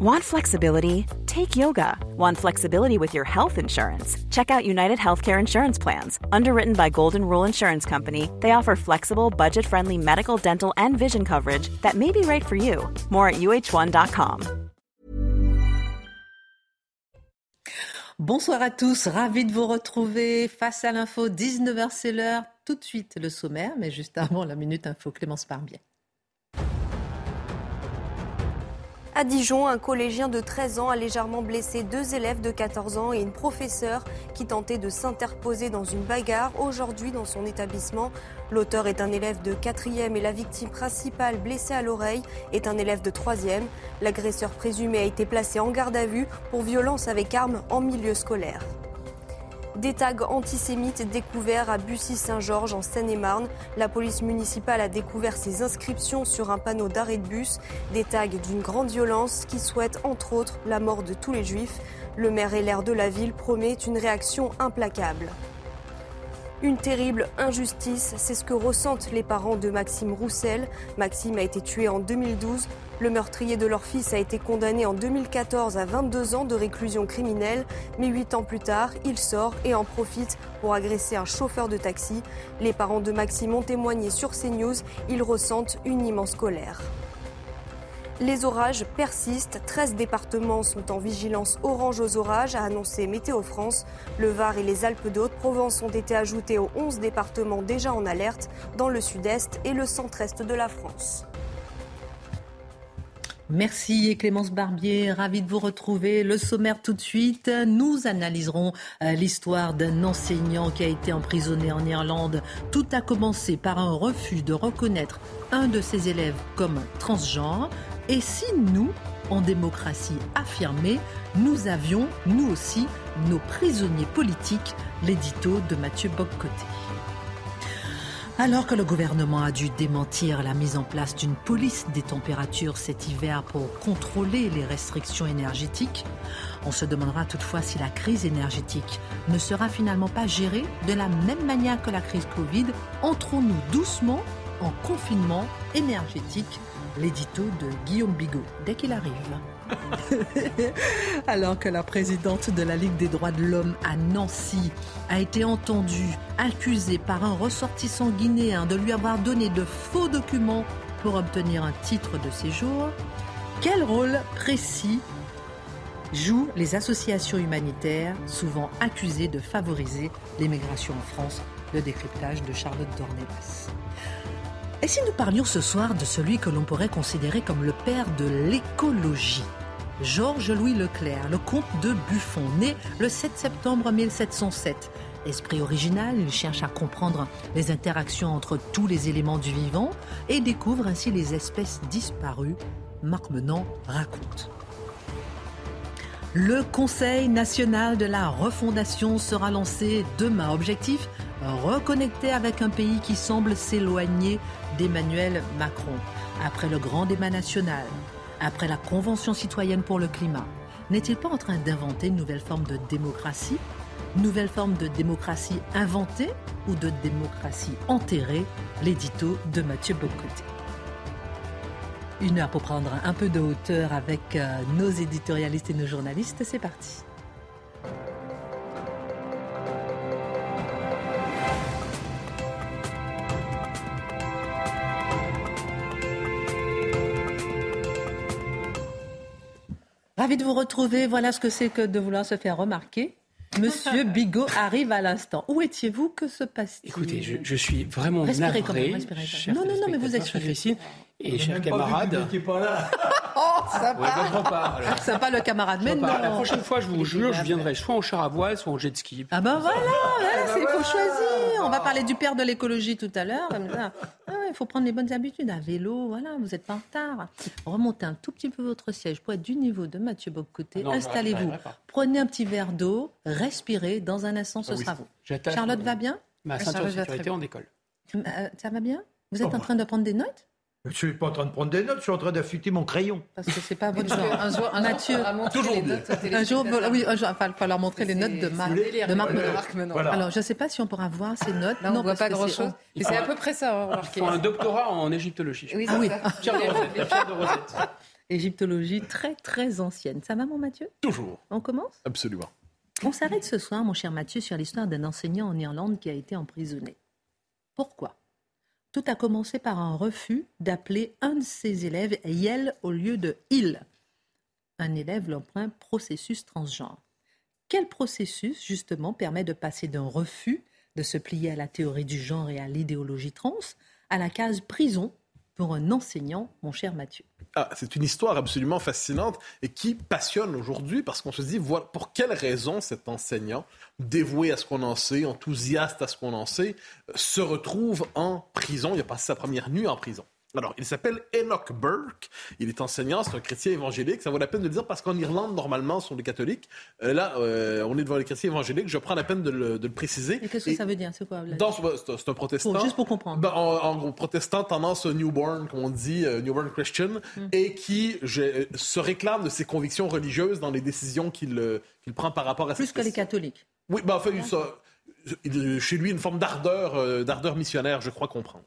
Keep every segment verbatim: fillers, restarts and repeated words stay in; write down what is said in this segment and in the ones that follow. Want flexibility? Take yoga. Want flexibility with your health insurance? Check out United Healthcare Insurance Plans. Underwritten by Golden Rule Insurance Company, they offer flexible, budget-friendly medical, dental, and vision coverage that may be right for you. More at U H one dot com. Bonsoir à tous, ravi de vous retrouver face à l'info, dix-neuf heures c'est l'heure, tout de suite le sommaire, mais juste avant la Minute Info, Clémence Barbier. À Dijon, un collégien de treize ans a légèrement blessé deux élèves de quatorze ans et une professeure qui tentait de s'interposer dans une bagarre aujourd'hui dans son établissement. L'auteur est un élève de quatrième et la victime principale blessée à l'oreille est un élève de troisième. L'agresseur présumé a été placé en garde à vue pour violence avec arme en milieu scolaire. Des tags antisémites découverts à Bussy-Saint-Georges en Seine-et-Marne. La police municipale a découvert ces inscriptions sur un panneau d'arrêt de bus. Des tags d'une grande violence qui souhaitent entre autres la mort de tous les juifs. Le maire et l'aire de la ville promet une réaction implacable. Une terrible injustice, c'est ce que ressentent les parents de Maxime Roussel. Maxime a été tué en deux mille douze. Le meurtrier de leur fils a été condamné en deux mille quatorze à vingt-deux ans de réclusion criminelle. Mais huit ans plus tard, il sort et en profite pour agresser un chauffeur de taxi. Les parents de Maxime ont témoigné sur CNews. Ils ressentent une immense colère. Les orages persistent. treize départements sont en vigilance orange aux orages, a annoncé Météo France. Le Var et les Alpes de Haute-Provence ont été ajoutés aux onze départements déjà en alerte dans le sud-est et le centre-est de la France. Merci et Clémence Barbier, ravie de vous retrouver. Le sommaire tout de suite, nous analyserons l'histoire d'un enseignant qui a été emprisonné en Irlande. Tout a commencé par un refus de reconnaître un de ses élèves comme transgenre. Et si nous, en démocratie affirmée, nous avions, nous aussi, nos prisonniers politiques, l'édito de Mathieu Bock-Côté. Alors que le gouvernement a dû démentir la mise en place d'une police des températures cet hiver pour contrôler les restrictions énergétiques, on se demandera toutefois si la crise énergétique ne sera finalement pas gérée de la même manière que la crise Covid. Entrons-nous doucement en confinement énergétique? L'édito de Guillaume Bigot, dès qu'il arrive. Alors que la présidente de la Ligue des droits de l'homme à Nancy a été entendue, accusée par un ressortissant guinéen de lui avoir donné de faux documents pour obtenir un titre de séjour, quel rôle précis jouent les associations humanitaires, souvent accusées de favoriser l'émigration en France? Le décryptage de Charlotte d'Ornellas. Et si nous parlions ce soir de celui que l'on pourrait considérer comme le père de l'écologie, Georges-Louis Leclerc, le comte de Buffon, né le sept septembre mille sept cent sept. Esprit original, il cherche à comprendre les interactions entre tous les éléments du vivant et découvre ainsi les espèces disparues. Marc Menand raconte. Le Conseil national de la refondation sera lancé demain. Objectif ? Reconnecter avec un pays qui semble s'éloigner d'Emmanuel Macron. Après le grand débat national, après la Convention citoyenne pour le climat, n'est-il pas en train d'inventer une nouvelle forme de démocratie? Nouvelle forme de démocratie inventée ou de démocratie enterrée? L'édito de Mathieu Bock-Côté. Une heure pour prendre un peu de hauteur avec nos éditorialistes et nos journalistes. C'est parti. Ravi de vous retrouver. Voilà ce que c'est que de vouloir se faire remarquer. Monsieur Bigot arrive à l'instant. Où étiez-vous? Que se passe-t-il? Écoutez, je, je suis vraiment respirez navré. Même, non, non, non, mais vous êtes chère Christine et chers camarades. Vous pas là. Oh, sympa. Ouais, sympa le camarade. Mais non. La prochaine fois, je vous jure, je viendrai soit en char à voile, soit en jet ski. Ah ben voilà, il ouais, faut choisir. On va parler du père de l'écologie tout à l'heure. Ah, il faut prendre les bonnes habitudes. À vélo, voilà, vous n'êtes pas en retard. Remontez un tout petit peu votre siège pour être du niveau de Mathieu Bock-Côté. Ah installez-vous. Prenez un petit verre d'eau, respirez. Dans un instant, ce ah oui, sera vous. J'attache Charlotte mon... va bien? Ma ceinture de sécurité en école. Euh, ça va bien? Vous êtes oh, en train de prendre des notes? Je ne suis pas en train de prendre des notes, je suis en train d'affûter mon crayon. Parce que c'est pas votre genre. Un jour, un Mathieu, toujours les notes, un jour, oui, un jour, il va falloir montrer les notes de Marc, de Marc Menand. Voilà. Voilà. Alors, je ne sais pas si on pourra voir ces notes. Là, on ne voit pas grand-chose. Mais c'est à peu près ça. Remarquez. Ils font un doctorat en égyptologie. Oui, ah oui. Pierre de Rosette. Égyptologie très très ancienne. Ça va, mon Mathieu ? Toujours. On commence ? Absolument. On s'arrête ce soir, mon cher Mathieu, sur l'histoire d'un enseignant en Irlande qui a été emprisonné. Pourquoi ? Tout a commencé par un refus d'appeler un de ses élèves « Yel » au lieu de « Il ». Un élève l'emprunt processus transgenre. Quel processus, justement, permet de passer d'un refus, de se plier à la théorie du genre et à l'idéologie trans, à la case prison pour un enseignant, mon cher Mathieu? Ah, c'est une histoire absolument fascinante et qui passionne aujourd'hui parce qu'on se dit, voilà, pour quelle raison cet enseignant, dévoué à ce qu'on en sait, enthousiaste à ce qu'on en sait, se retrouve en prison. Il a passé sa première nuit en prison. Alors, il s'appelle Enoch Burke, il est enseignant, c'est un chrétien évangélique, ça vaut la peine de le dire parce qu'en Irlande, normalement, ce sont des catholiques. Euh, là, euh, on est devant les chrétiens évangéliques, je prends la peine de le, de le préciser. Et qu'est-ce que et ça veut dire, c'est quoi là, dans, c'est, c'est un protestant. Pour, juste pour comprendre. Ben, en, en gros, protestant, tendance newborn, comme on dit, euh, newborn Christian, mm. et qui je, se réclame de ses convictions religieuses dans les décisions qu'il, euh, qu'il prend par rapport à ses... Plus que les catholiques. Oui, ben, enfin, ça, chez lui, une forme d'ardeur, euh, d'ardeur missionnaire, je crois comprendre.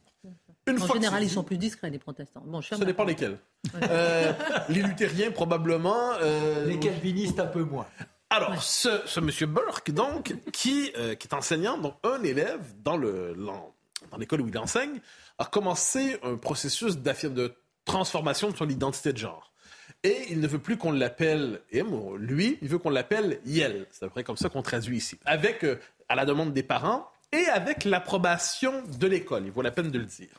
Une en général, ils sont plus discrets, les protestants. Bon, ça dépend lesquels. Euh, les luthériens, probablement. Euh... Les calvinistes, un peu moins. Alors, ouais. ce, ce monsieur Burke, donc, qui, euh, qui est enseignant, donc un élève dans, le, dans l'école où il enseigne, a commencé un processus de transformation de son identité de genre. Et il ne veut plus qu'on l'appelle him, lui, il veut qu'on l'appelle Yel. C'est à peu près comme ça qu'on traduit ici. Avec, euh, à la demande des parents et avec l'approbation de l'école. Il vaut la peine de le dire.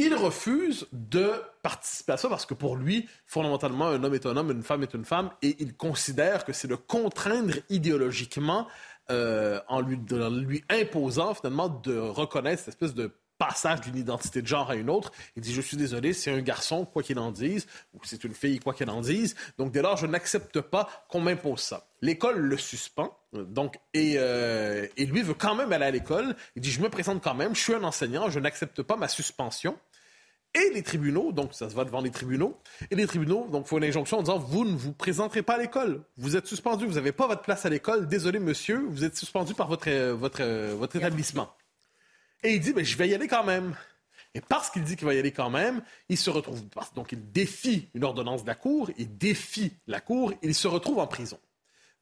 Il refuse de participer à ça parce que pour lui, fondamentalement, un homme est un homme, une femme est une femme, et il considère que c'est le contraindre idéologiquement euh, en, lui, de, en lui imposant finalement de reconnaître cette espèce de passage d'une identité de genre à une autre. Il dit « Je suis désolé, c'est un garçon, quoi qu'il en dise, ou c'est une fille, quoi qu'elle en dise. Donc dès lors, je n'accepte pas qu'on m'impose ça. » L'école le suspend, donc, et, euh, et lui veut quand même aller à l'école. Il dit « Je me présente quand même, je suis un enseignant, je n'accepte pas ma suspension. » Et les tribunaux, donc ça se va devant les tribunaux, et les tribunaux, donc il faut une injonction en disant « Vous ne vous présenterez pas à l'école, vous êtes suspendu, vous n'avez pas votre place à l'école, désolé monsieur, vous êtes suspendu par votre, euh, votre, euh, votre établissement. » Et il dit, ben, je vais y aller quand même. Et parce qu'il dit qu'il va y aller quand même, il se retrouve... Donc, il défie une ordonnance de la cour, il défie la cour, il se retrouve en prison.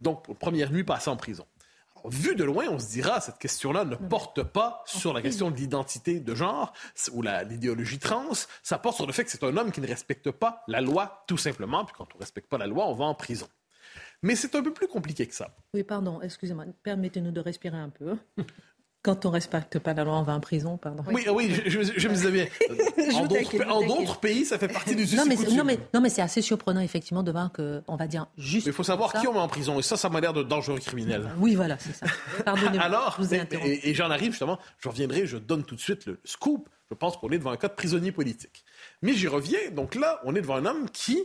Donc, première nuit passée en prison. Alors, vu de loin, on se dira, cette question-là ne porte pas sur la question de l'identité de genre ou la, l'idéologie trans. Ça porte sur le fait que c'est un homme qui ne respecte pas la loi, tout simplement. Puis quand on ne respecte pas la loi, on va en prison. Mais c'est un peu plus compliqué que ça. Oui, pardon, excusez-moi. Permettez-nous de respirer un peu. Quand on ne respecte pas la loi, on va en prison, pardon. Oui, oui, je, je, je me disais bien. En, d'autres, en d'autres pays, ça fait partie du système. Non, non, non, mais c'est assez surprenant, effectivement, de voir qu'on va dire juste... Mais il faut savoir ça. Qui on met en prison. Et ça, ça m'a l'air de dangereux criminel. Oui, voilà, c'est ça. Pardonnez-moi, alors, je vous ai interrompu. Et, et j'en arrive, justement, je reviendrai, je donne tout de suite le scoop. Je pense qu'on est devant un cas de prisonnier politique. Mais j'y reviens. Donc là, on est devant un homme qui,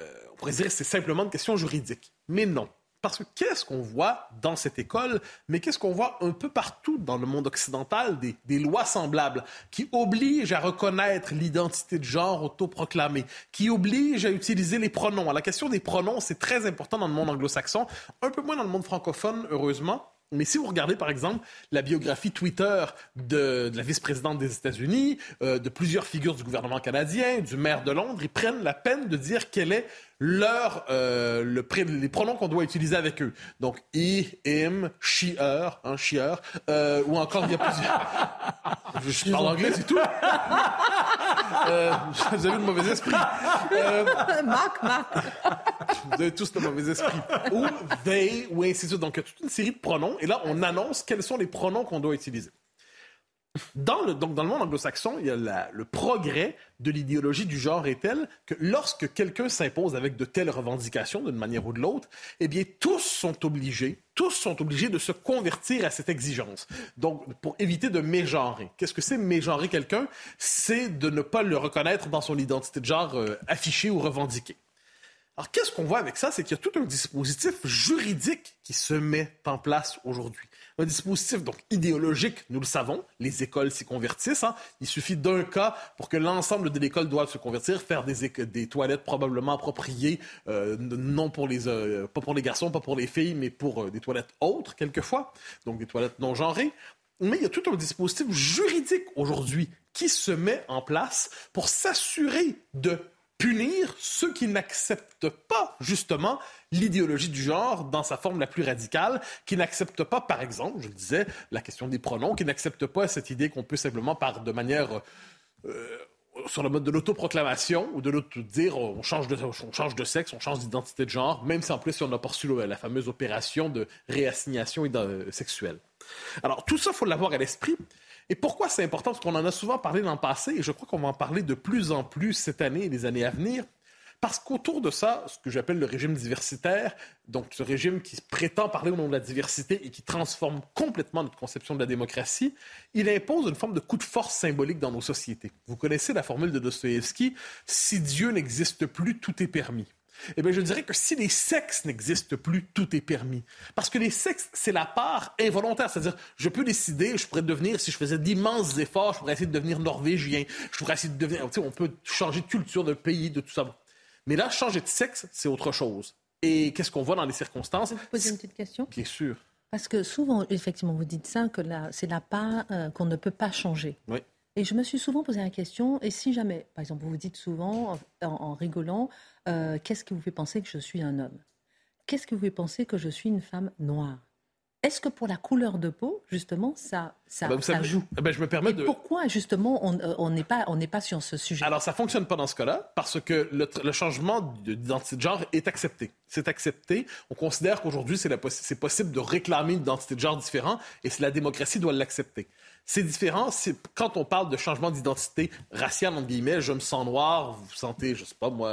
euh, on pourrait dire que c'est simplement une question juridique. Mais non. Parce que qu'est-ce qu'on voit dans cette école, mais qu'est-ce qu'on voit un peu partout dans le monde occidental, des, des lois semblables qui obligent à reconnaître l'identité de genre autoproclamée, qui obligent à utiliser les pronoms. Alors, la question des pronoms, c'est très important dans le monde anglo-saxon, un peu moins dans le monde francophone, heureusement. Mais si vous regardez, par exemple, la biographie Twitter de, de la vice-présidente des États-Unis, euh, de plusieurs figures du gouvernement canadien, du maire de Londres, ils prennent la peine de dire quel est leur, euh, le, les pronoms qu'on doit utiliser avec eux. Donc, he, him, she, her, hein, she, her, euh, ou encore, il y a plusieurs... Je, je parle anglais, c'est tout. euh, vous avez le mauvais esprit. Euh... Marc, Marc. Vous avez tous le mauvais esprit. Ou they, ou ainsi de suite. Donc, il y a toute une série de pronoms. Et là, on annonce quels sont les pronoms qu'on doit utiliser. Dans le, donc, dans le monde anglo-saxon, il y a la, le progrès de l'idéologie du genre est tel que lorsque quelqu'un s'impose avec de telles revendications, d'une manière ou de l'autre, eh bien, tous sont obligés, tous sont obligés de se convertir à cette exigence. Donc, pour éviter de mégenrer. Qu'est-ce que c'est mégenrer quelqu'un? C'est de ne pas le reconnaître dans son identité de genre euh, affichée ou revendiquée. Alors, qu'est-ce qu'on voit avec ça? C'est qu'il y a tout un dispositif juridique qui se met en place aujourd'hui. Un dispositif donc idéologique, nous le savons, les écoles s'y convertissent. Hein. Il suffit d'un cas pour que l'ensemble de l'école doive se convertir, faire des, é- des toilettes probablement appropriées, euh, non pour les, euh, pas pour les garçons, pas pour les filles, mais pour euh, des toilettes autres quelquefois, donc des toilettes non genrées. Mais il y a tout un dispositif juridique aujourd'hui qui se met en place pour s'assurer de punir ceux qui n'acceptent pas, justement, l'idéologie du genre dans sa forme la plus radicale, qui n'acceptent pas, par exemple, je le disais, la question des pronoms, qui n'acceptent pas cette idée qu'on peut simplement, par de manière... Euh, sur le mode de l'autoproclamation ou de l'auto-dire on change de, on change de sexe, on change d'identité de genre, même si en plus on n'a pas reçu la fameuse opération de réassignation sexuelle. Alors tout ça, il faut l'avoir à l'esprit. Et pourquoi c'est important? Parce qu'on en a souvent parlé dans le passé et je crois qu'on va en parler de plus en plus cette année et les années à venir. Parce qu'autour de ça, ce que j'appelle le régime diversitaire, donc ce régime qui prétend parler au nom de la diversité et qui transforme complètement notre conception de la démocratie, il impose une forme de coup de force symbolique dans nos sociétés. Vous connaissez la formule de Dostoïevski, « Si Dieu n'existe plus, tout est permis ». Eh bien, je dirais que si les sexes n'existent plus, tout est permis. Parce que les sexes, c'est la part involontaire. C'est-à-dire, je peux décider, je pourrais devenir, si je faisais d'immenses efforts, je pourrais essayer de devenir norvégien, je pourrais essayer de devenir... Tu sais, on peut changer de culture, de pays, de tout ça. Mais là, changer de sexe, c'est autre chose. Et qu'est-ce qu'on voit dans les circonstances? Je peux vous poser une petite question? Bien sûr. Parce que souvent, effectivement, vous dites ça, que la, c'est la part euh, qu'on ne peut pas changer. Oui. Et je me suis souvent posé la question, et si jamais, par exemple, vous vous dites souvent, en, en rigolant, euh, qu'est-ce qui vous fait penser que je suis un homme? Qu'est-ce qui vous fait penser que je suis une femme noire? Est-ce que pour la couleur de peau, justement, ça, ça, ben ça joue? Ben je me permets de... Pourquoi, justement, on n'est pas, pas sur ce sujet? Alors, ça ne fonctionne pas dans ce cas-là, parce que le, le changement d'identité de genre est accepté. C'est accepté. On considère qu'aujourd'hui, c'est, la, c'est possible de réclamer une identité de genre différente, et la démocratie doit l'accepter. C'est différent, c'est quand on parle de changement d'identité raciale, entre guillemets, je me sens noir, vous vous sentez, je sais pas moi,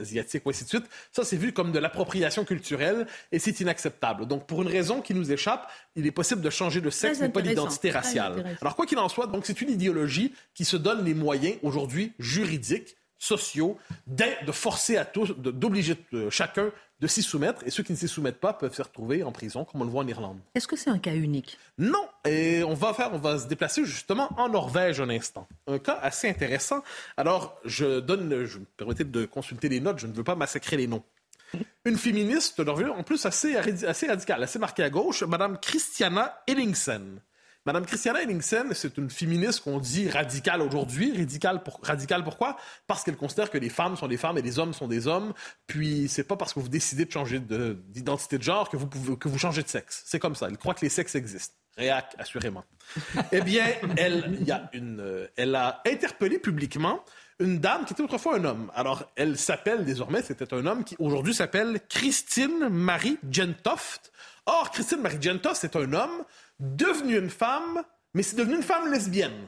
asiatique, ou ainsi de suite. Ça, c'est vu comme de l'appropriation culturelle et c'est inacceptable. Donc, pour une raison qui nous échappe, il est possible de changer de sexe, mais pas d'identité raciale. Alors, quoi qu'il en soit, donc, c'est une idéologie qui se donne les moyens, aujourd'hui, juridiques, sociaux, de forcer à tous, de, d'obliger euh, chacun de s'y soumettre, et ceux qui ne s'y soumettent pas peuvent se retrouver en prison, comme on le voit en Irlande. Est-ce que c'est un cas unique? Non, et on va faire, on va se déplacer justement en Norvège un instant. Un cas assez intéressant. Alors, je donne, je me permettez de consulter les notes, je ne veux pas massacrer les noms. Une féministe norvégienne, en plus assez, assez radicale, assez marquée à gauche, Madame Christina Ellingsen. Madame Christina Ellingsen, c'est une féministe qu'on dit radicale aujourd'hui. Radicale, pour... radicale pourquoi? Parce qu'elle considère que les femmes sont des femmes et les hommes sont des hommes. Puis, c'est pas parce que vous décidez de changer de... d'identité de genre que vous, pouvez... que vous changez de sexe. C'est comme ça. Elle croit que les sexes existent. Réac, assurément. Eh bien, elle, y a une... elle a interpellé publiquement une dame qui était autrefois un homme. Alors, elle s'appelle désormais, c'était un homme qui aujourd'hui s'appelle Christine Marie Jentoft. Or, Christine Marie Jentoft, c'est un homme devenue une femme, mais c'est devenu une femme lesbienne.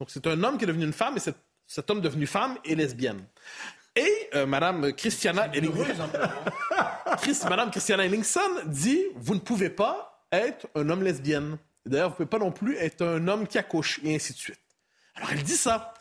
Donc c'est un homme qui est devenu une femme, et cet, cet homme devenu femme est lesbienne. Et euh, Madame Christina Ellingsen, Madame Christina Ellingsen dit, vous ne pouvez pas être un homme lesbienne. D'ailleurs, vous ne pouvez pas non plus être un homme qui accouche, et ainsi de suite. Alors elle dit ça.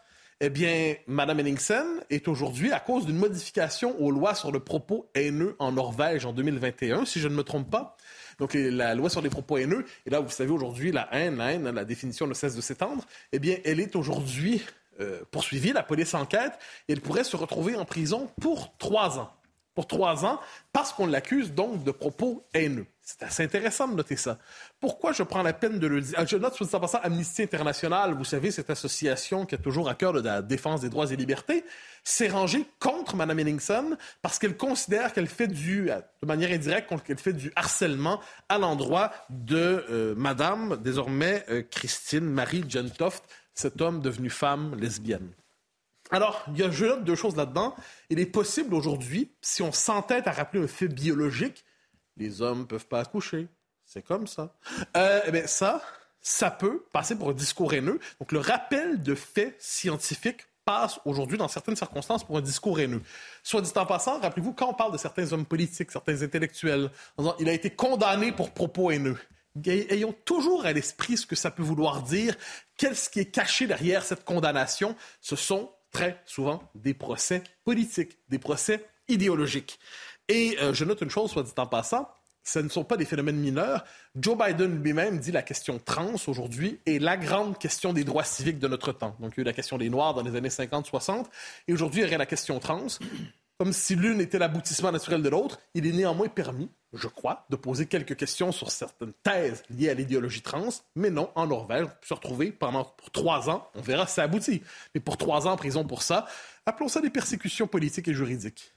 Eh bien, Madame Ellingsen est aujourd'hui, à cause d'une modification aux lois sur le propos haineux en Norvège en deux mille vingt et un, si je ne me trompe pas, donc la loi sur les propos haineux, et là, vous savez, aujourd'hui, la haine, la haine, la définition ne cesse de s'étendre, eh bien, elle est aujourd'hui euh, poursuivie, la police enquête, et elle pourrait se retrouver en prison pour trois ans. Pour trois ans, parce qu'on l'accuse donc de propos haineux. C'est assez intéressant de noter ça. Pourquoi je prends la peine de le dire? Je note, soit en passant, Amnesty International, vous savez, cette association qui a toujours à cœur de la défense des droits et libertés, s'est rangée contre Mme Ellingsen parce qu'elle considère qu'elle fait du, de manière indirecte, qu'elle fait du harcèlement à l'endroit de euh, Madame, désormais euh, Christine Marie Jentoft, cet homme devenu femme lesbienne. Alors, il y a je note deux choses là-dedans. Il est possible aujourd'hui, si on s'entête à rappeler un fait biologique, les hommes ne peuvent pas accoucher. C'est comme ça. Euh, eh bien, ça, ça peut passer pour un discours haineux. Donc, le rappel de faits scientifiques passe aujourd'hui, dans certaines circonstances, pour un discours haineux. Soit dit en passant, rappelez-vous, quand on parle de certains hommes politiques, certains intellectuels, en disant, il a été condamné pour propos haineux. Ayons toujours à l'esprit ce que ça peut vouloir dire. Qu'est-ce qui est caché derrière cette condamnation? Ce sont très souvent des procès politiques, des procès idéologiques. Et euh, je note une chose, soit dit en passant, ce ne sont pas des phénomènes mineurs. Joe Biden lui-même dit la question trans aujourd'hui est la grande question des droits civiques de notre temps. Donc il y a eu la question des Noirs dans les années cinquante soixante, et aujourd'hui il y a la question trans. Comme si l'une était l'aboutissement naturel de l'autre, il est néanmoins permis je crois, de poser quelques questions sur certaines thèses liées à l'idéologie trans, mais non, en Norvège, on peut se retrouver pendant pour trois ans, on verra si ça aboutit, mais pour trois ans en prison pour ça, appelons ça des persécutions politiques et juridiques.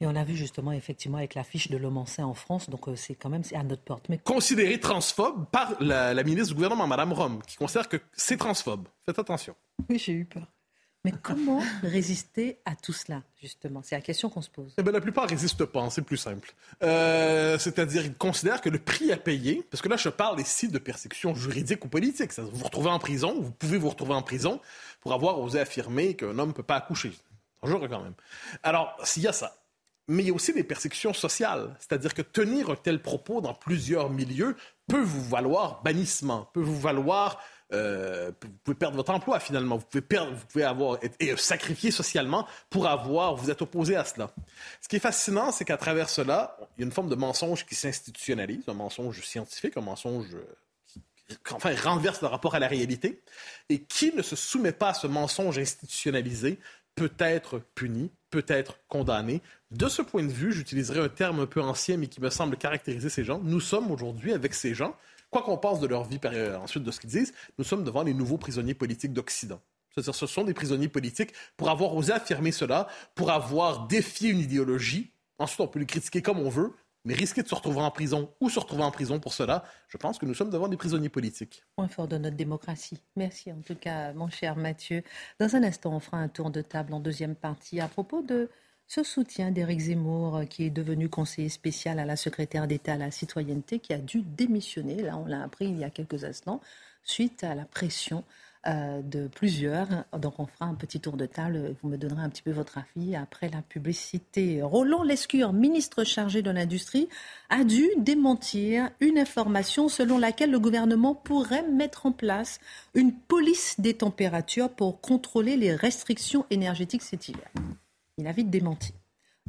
Et on a vu justement, effectivement, avec l'affiche de l'homme enceint en France, donc euh, c'est quand même c'est à notre porte. Mais... Considéré transphobe par la, la ministre du gouvernement, Mme Rome, qui considère que c'est transphobe. Faites attention. Oui, j'ai eu peur. Mais comment résister à tout cela, justement? C'est la question qu'on se pose. Eh bien, la plupart résistent pas, c'est plus simple. Euh, c'est-à-dire, ils considèrent que le prix à payer, parce que là, je parle ici de persécution juridique ou politique. Vous vous retrouvez en prison, vous pouvez vous retrouver en prison pour avoir osé affirmer qu'un homme ne peut pas accoucher. Dangereux quand même. Alors, s'il y a ça. Mais il y a aussi des persécutions sociales, c'est-à-dire que tenir un tel propos dans plusieurs milieux peut vous valoir bannissement, peut vous valoir... Euh, vous pouvez perdre votre emploi, finalement. Vous pouvez, perdre, vous pouvez avoir, être, et sacrifier socialement pour avoir... Vous êtes opposé à cela. Ce qui est fascinant, c'est qu'à travers cela, il y a une forme de mensonge qui s'institutionnalise, un mensonge scientifique, un mensonge qui, enfin, renverse le rapport à la réalité. Et qui ne se soumet pas à ce mensonge institutionnalisé peut être puni, peut être condamné. De ce point de vue, j'utiliserai un terme un peu ancien, mais qui me semble caractériser ces gens. Nous sommes aujourd'hui avec ces gens, quoi qu'on pense de leur vie par euh, ensuite de ce qu'ils disent, nous sommes devant les nouveaux prisonniers politiques d'Occident. C'est-à-dire ce sont des prisonniers politiques pour avoir osé affirmer cela, pour avoir défié une idéologie. Ensuite, on peut les critiquer comme on veut, mais risquer de se retrouver en prison ou se retrouver en prison pour cela, je pense que nous sommes devant des prisonniers politiques. Point fort de notre démocratie. Merci en tout cas, mon cher Mathieu. Dans un instant, on fera un tour de table en deuxième partie à propos de ce soutien d'Éric Zemmour, qui est devenu conseiller spécial à la secrétaire d'État à la citoyenneté, qui a dû démissionner. Là, on l'a appris il y a quelques instants, suite à la pression euh, de plusieurs. Donc, on fera un petit tour de table. Vous me donnerez un petit peu votre avis après la publicité. Roland Lescure, ministre chargé de l'Industrie, a dû démentir une information selon laquelle le gouvernement pourrait mettre en place une police des températures pour contrôler les restrictions énergétiques cet hiver. Il a vite démenti.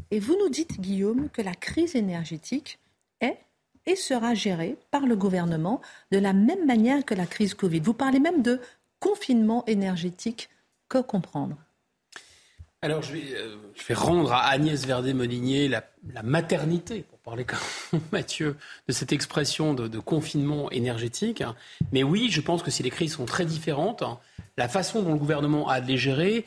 Et vous nous dites, Guillaume, que la crise énergétique est et sera gérée par le gouvernement de la même manière que la crise Covid. Vous parlez même de confinement énergétique. Que comprendre? Alors, je vais, euh, je vais rendre à Agnès Verdier-Molinier la, la maternité, pour parler comme Mathieu, de cette expression de, de confinement énergétique. Mais oui, je pense que si les crises sont très différentes, la façon dont le gouvernement a de les gérer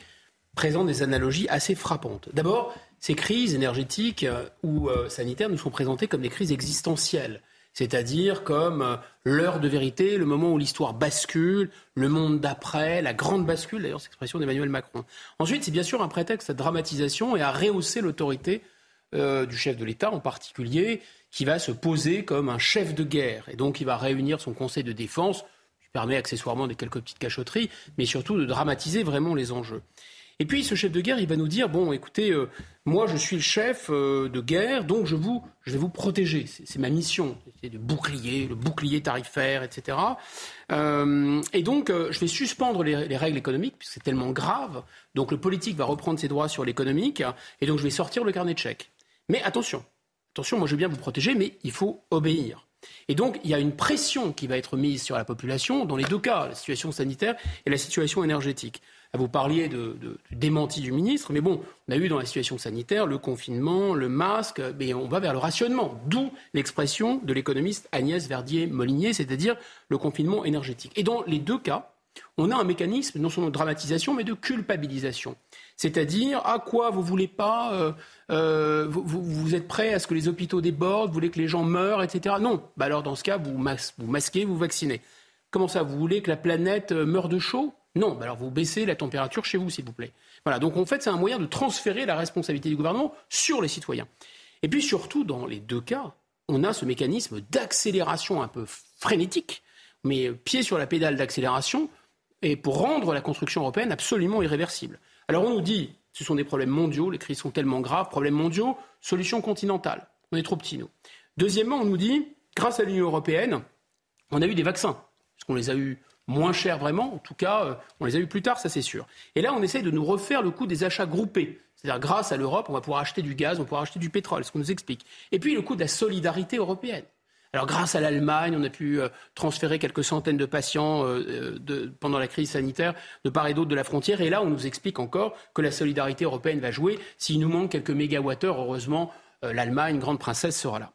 présentent des analogies assez frappantes. D'abord, ces crises énergétiques ou sanitaires nous sont présentées comme des crises existentielles, c'est-à-dire comme l'heure de vérité, le moment où l'histoire bascule, le monde d'après, la grande bascule, d'ailleurs c'est l'expression d'Emmanuel Macron. Ensuite, c'est bien sûr un prétexte à dramatisation et à rehausser l'autorité euh, du chef de l'État en particulier, qui va se poser comme un chef de guerre, et donc il va réunir son conseil de défense, qui permet accessoirement des quelques petites cachotteries, mais surtout de dramatiser vraiment les enjeux. Et puis ce chef de guerre, il va nous dire, bon, écoutez, euh, moi je suis le chef euh, de guerre, donc je, vous, je vais vous protéger. C'est, c'est ma mission, c'est de bouclier, le bouclier tarifaire, et cetera. Euh, et donc euh, je vais suspendre les, les règles économiques, puisque c'est tellement grave. Donc le politique va reprendre ses droits sur l'économique, et donc je vais sortir le carnet de chèques. Mais attention, attention, moi je veux bien vous protéger, mais il faut obéir. Et donc, il y a une pression qui va être mise sur la population, dans les deux cas, la situation sanitaire et la situation énergétique. Là, vous parliez de, de, du démenti du ministre, mais bon, on a eu dans la situation sanitaire le confinement, le masque, mais on va vers le rationnement, d'où l'expression de l'économiste Agnès Verdier-Molinier, c'est-à-dire le confinement énergétique. Et dans les deux cas, on a un mécanisme, non seulement de dramatisation, mais de culpabilisation. C'est-à-dire, à quoi vous voulez pas, euh, euh, vous, vous êtes prêt à ce que les hôpitaux débordent, vous voulez que les gens meurent, et cetera. Non, bah alors dans ce cas, vous, mas- vous masquez, vous vaccinez. Comment ça, vous voulez que la planète meure de chaud? Non, bah alors vous baissez la température chez vous, s'il vous plaît. Voilà, donc en fait, c'est un moyen de transférer la responsabilité du gouvernement sur les citoyens. Et puis surtout, dans les deux cas, on a ce mécanisme d'accélération un peu frénétique, mais pied sur la pédale d'accélération, et pour rendre la construction européenne absolument irréversible. Alors on nous dit, ce sont des problèmes mondiaux, les crises sont tellement graves, problèmes mondiaux, solution continentale. On est trop petits, nous. Deuxièmement, on nous dit, grâce à l'Union européenne, on a eu des vaccins, parce qu'on les a eu moins chers vraiment, en tout cas, on les a eu plus tard, ça c'est sûr. Et là, on essaie de nous refaire le coup des achats groupés. C'est-à-dire, grâce à l'Europe, on va pouvoir acheter du gaz, on va pouvoir acheter du pétrole, c'est ce qu'on nous explique. Et puis, le coup de la solidarité européenne. Alors grâce à l'Allemagne, on a pu euh, transférer quelques centaines de patients euh, de, pendant la crise sanitaire de part et d'autre de la frontière. Et là, on nous explique encore que la solidarité européenne va jouer. S'il nous manque quelques mégawattheures, heureusement, euh, l'Allemagne, grande princesse, sera là.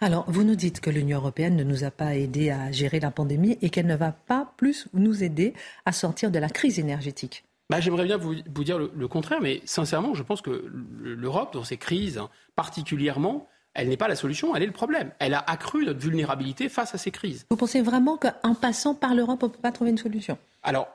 Alors, vous nous dites que l'Union européenne ne nous a pas aidés à gérer la pandémie et qu'elle ne va pas plus nous aider à sortir de la crise énergétique. Bah, j'aimerais bien vous, vous dire le, le contraire, mais sincèrement, je pense que l'Europe, dans ces crises particulièrement, elle n'est pas la solution, elle est le problème. Elle a accru notre vulnérabilité face à ces crises. Vous pensez vraiment qu'en passant par l'Europe, on ne peut pas trouver une solution ? Alors,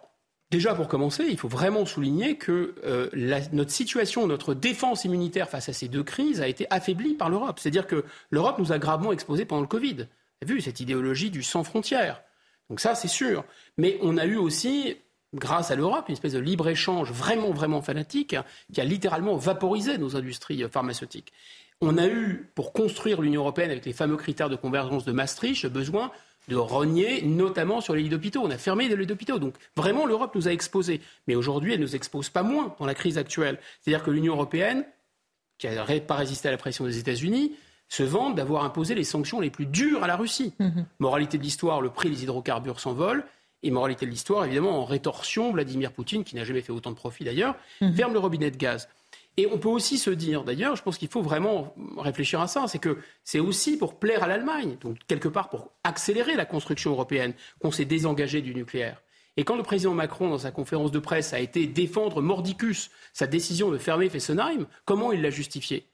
déjà pour commencer, il faut vraiment souligner que euh, la, notre situation, notre défense immunitaire face à ces deux crises a été affaiblie par l'Europe. C'est-à-dire que l'Europe nous a gravement exposés pendant le Covid. Vous avez vu cette idéologie du sans frontières. Donc ça, c'est sûr. Mais on a eu aussi, grâce à l'Europe, une espèce de libre-échange vraiment, vraiment fanatique qui a littéralement vaporisé nos industries pharmaceutiques. On a eu, pour construire l'Union européenne avec les fameux critères de convergence de Maastricht, besoin de rogner notamment sur les lits d'hôpitaux. On a fermé des lits d'hôpitaux. Donc vraiment, l'Europe nous a exposés. Mais aujourd'hui, elle ne nous expose pas moins dans la crise actuelle. C'est-à-dire que l'Union européenne, qui n'a pas résisté à la pression des États-Unis, se vante d'avoir imposé les sanctions les plus dures à la Russie. Mmh. Moralité de l'histoire, le prix des hydrocarbures s'envole. Et moralité de l'histoire, évidemment, en rétorsion, Vladimir Poutine, qui n'a jamais fait autant de profit d'ailleurs, mmh. ferme le robinet de gaz. Et on peut aussi se dire, d'ailleurs, je pense qu'il faut vraiment réfléchir à ça, c'est que c'est aussi pour plaire à l'Allemagne, donc quelque part pour accélérer la construction européenne, qu'on s'est désengagé du nucléaire. Et quand le président Macron, dans sa conférence de presse, a été défendre mordicus sa décision de fermer Fessenheim, comment il l'a justifié ?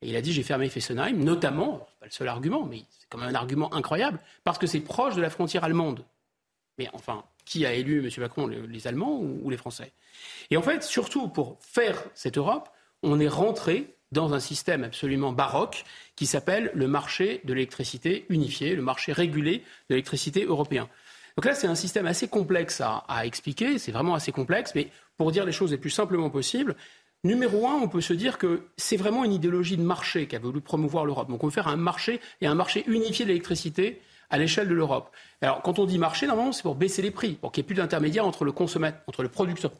Et il a dit, j'ai fermé Fessenheim, notamment, c'est pas le seul argument, mais c'est quand même un argument incroyable, parce que c'est proche de la frontière allemande. Mais enfin, qui a élu M. Macron, les Allemands ou les Français ? Et en fait, surtout pour faire cette Europe, on est rentré dans un système absolument baroque qui s'appelle le marché de l'électricité unifié, le marché régulé de l'électricité européen. Donc là, c'est un système assez complexe à, à expliquer, c'est vraiment assez complexe, mais pour dire les choses les plus simplement possibles, numéro un, on peut se dire que c'est vraiment une idéologie de marché qu'a voulu promouvoir l'Europe. Donc on veut faire un marché et un marché unifié de l'électricité à l'échelle de l'Europe. Alors quand on dit marché, normalement, c'est pour baisser les prix, pour qu'il n'y ait plus d'intermédiaire entre le consommateur, entre le producteur.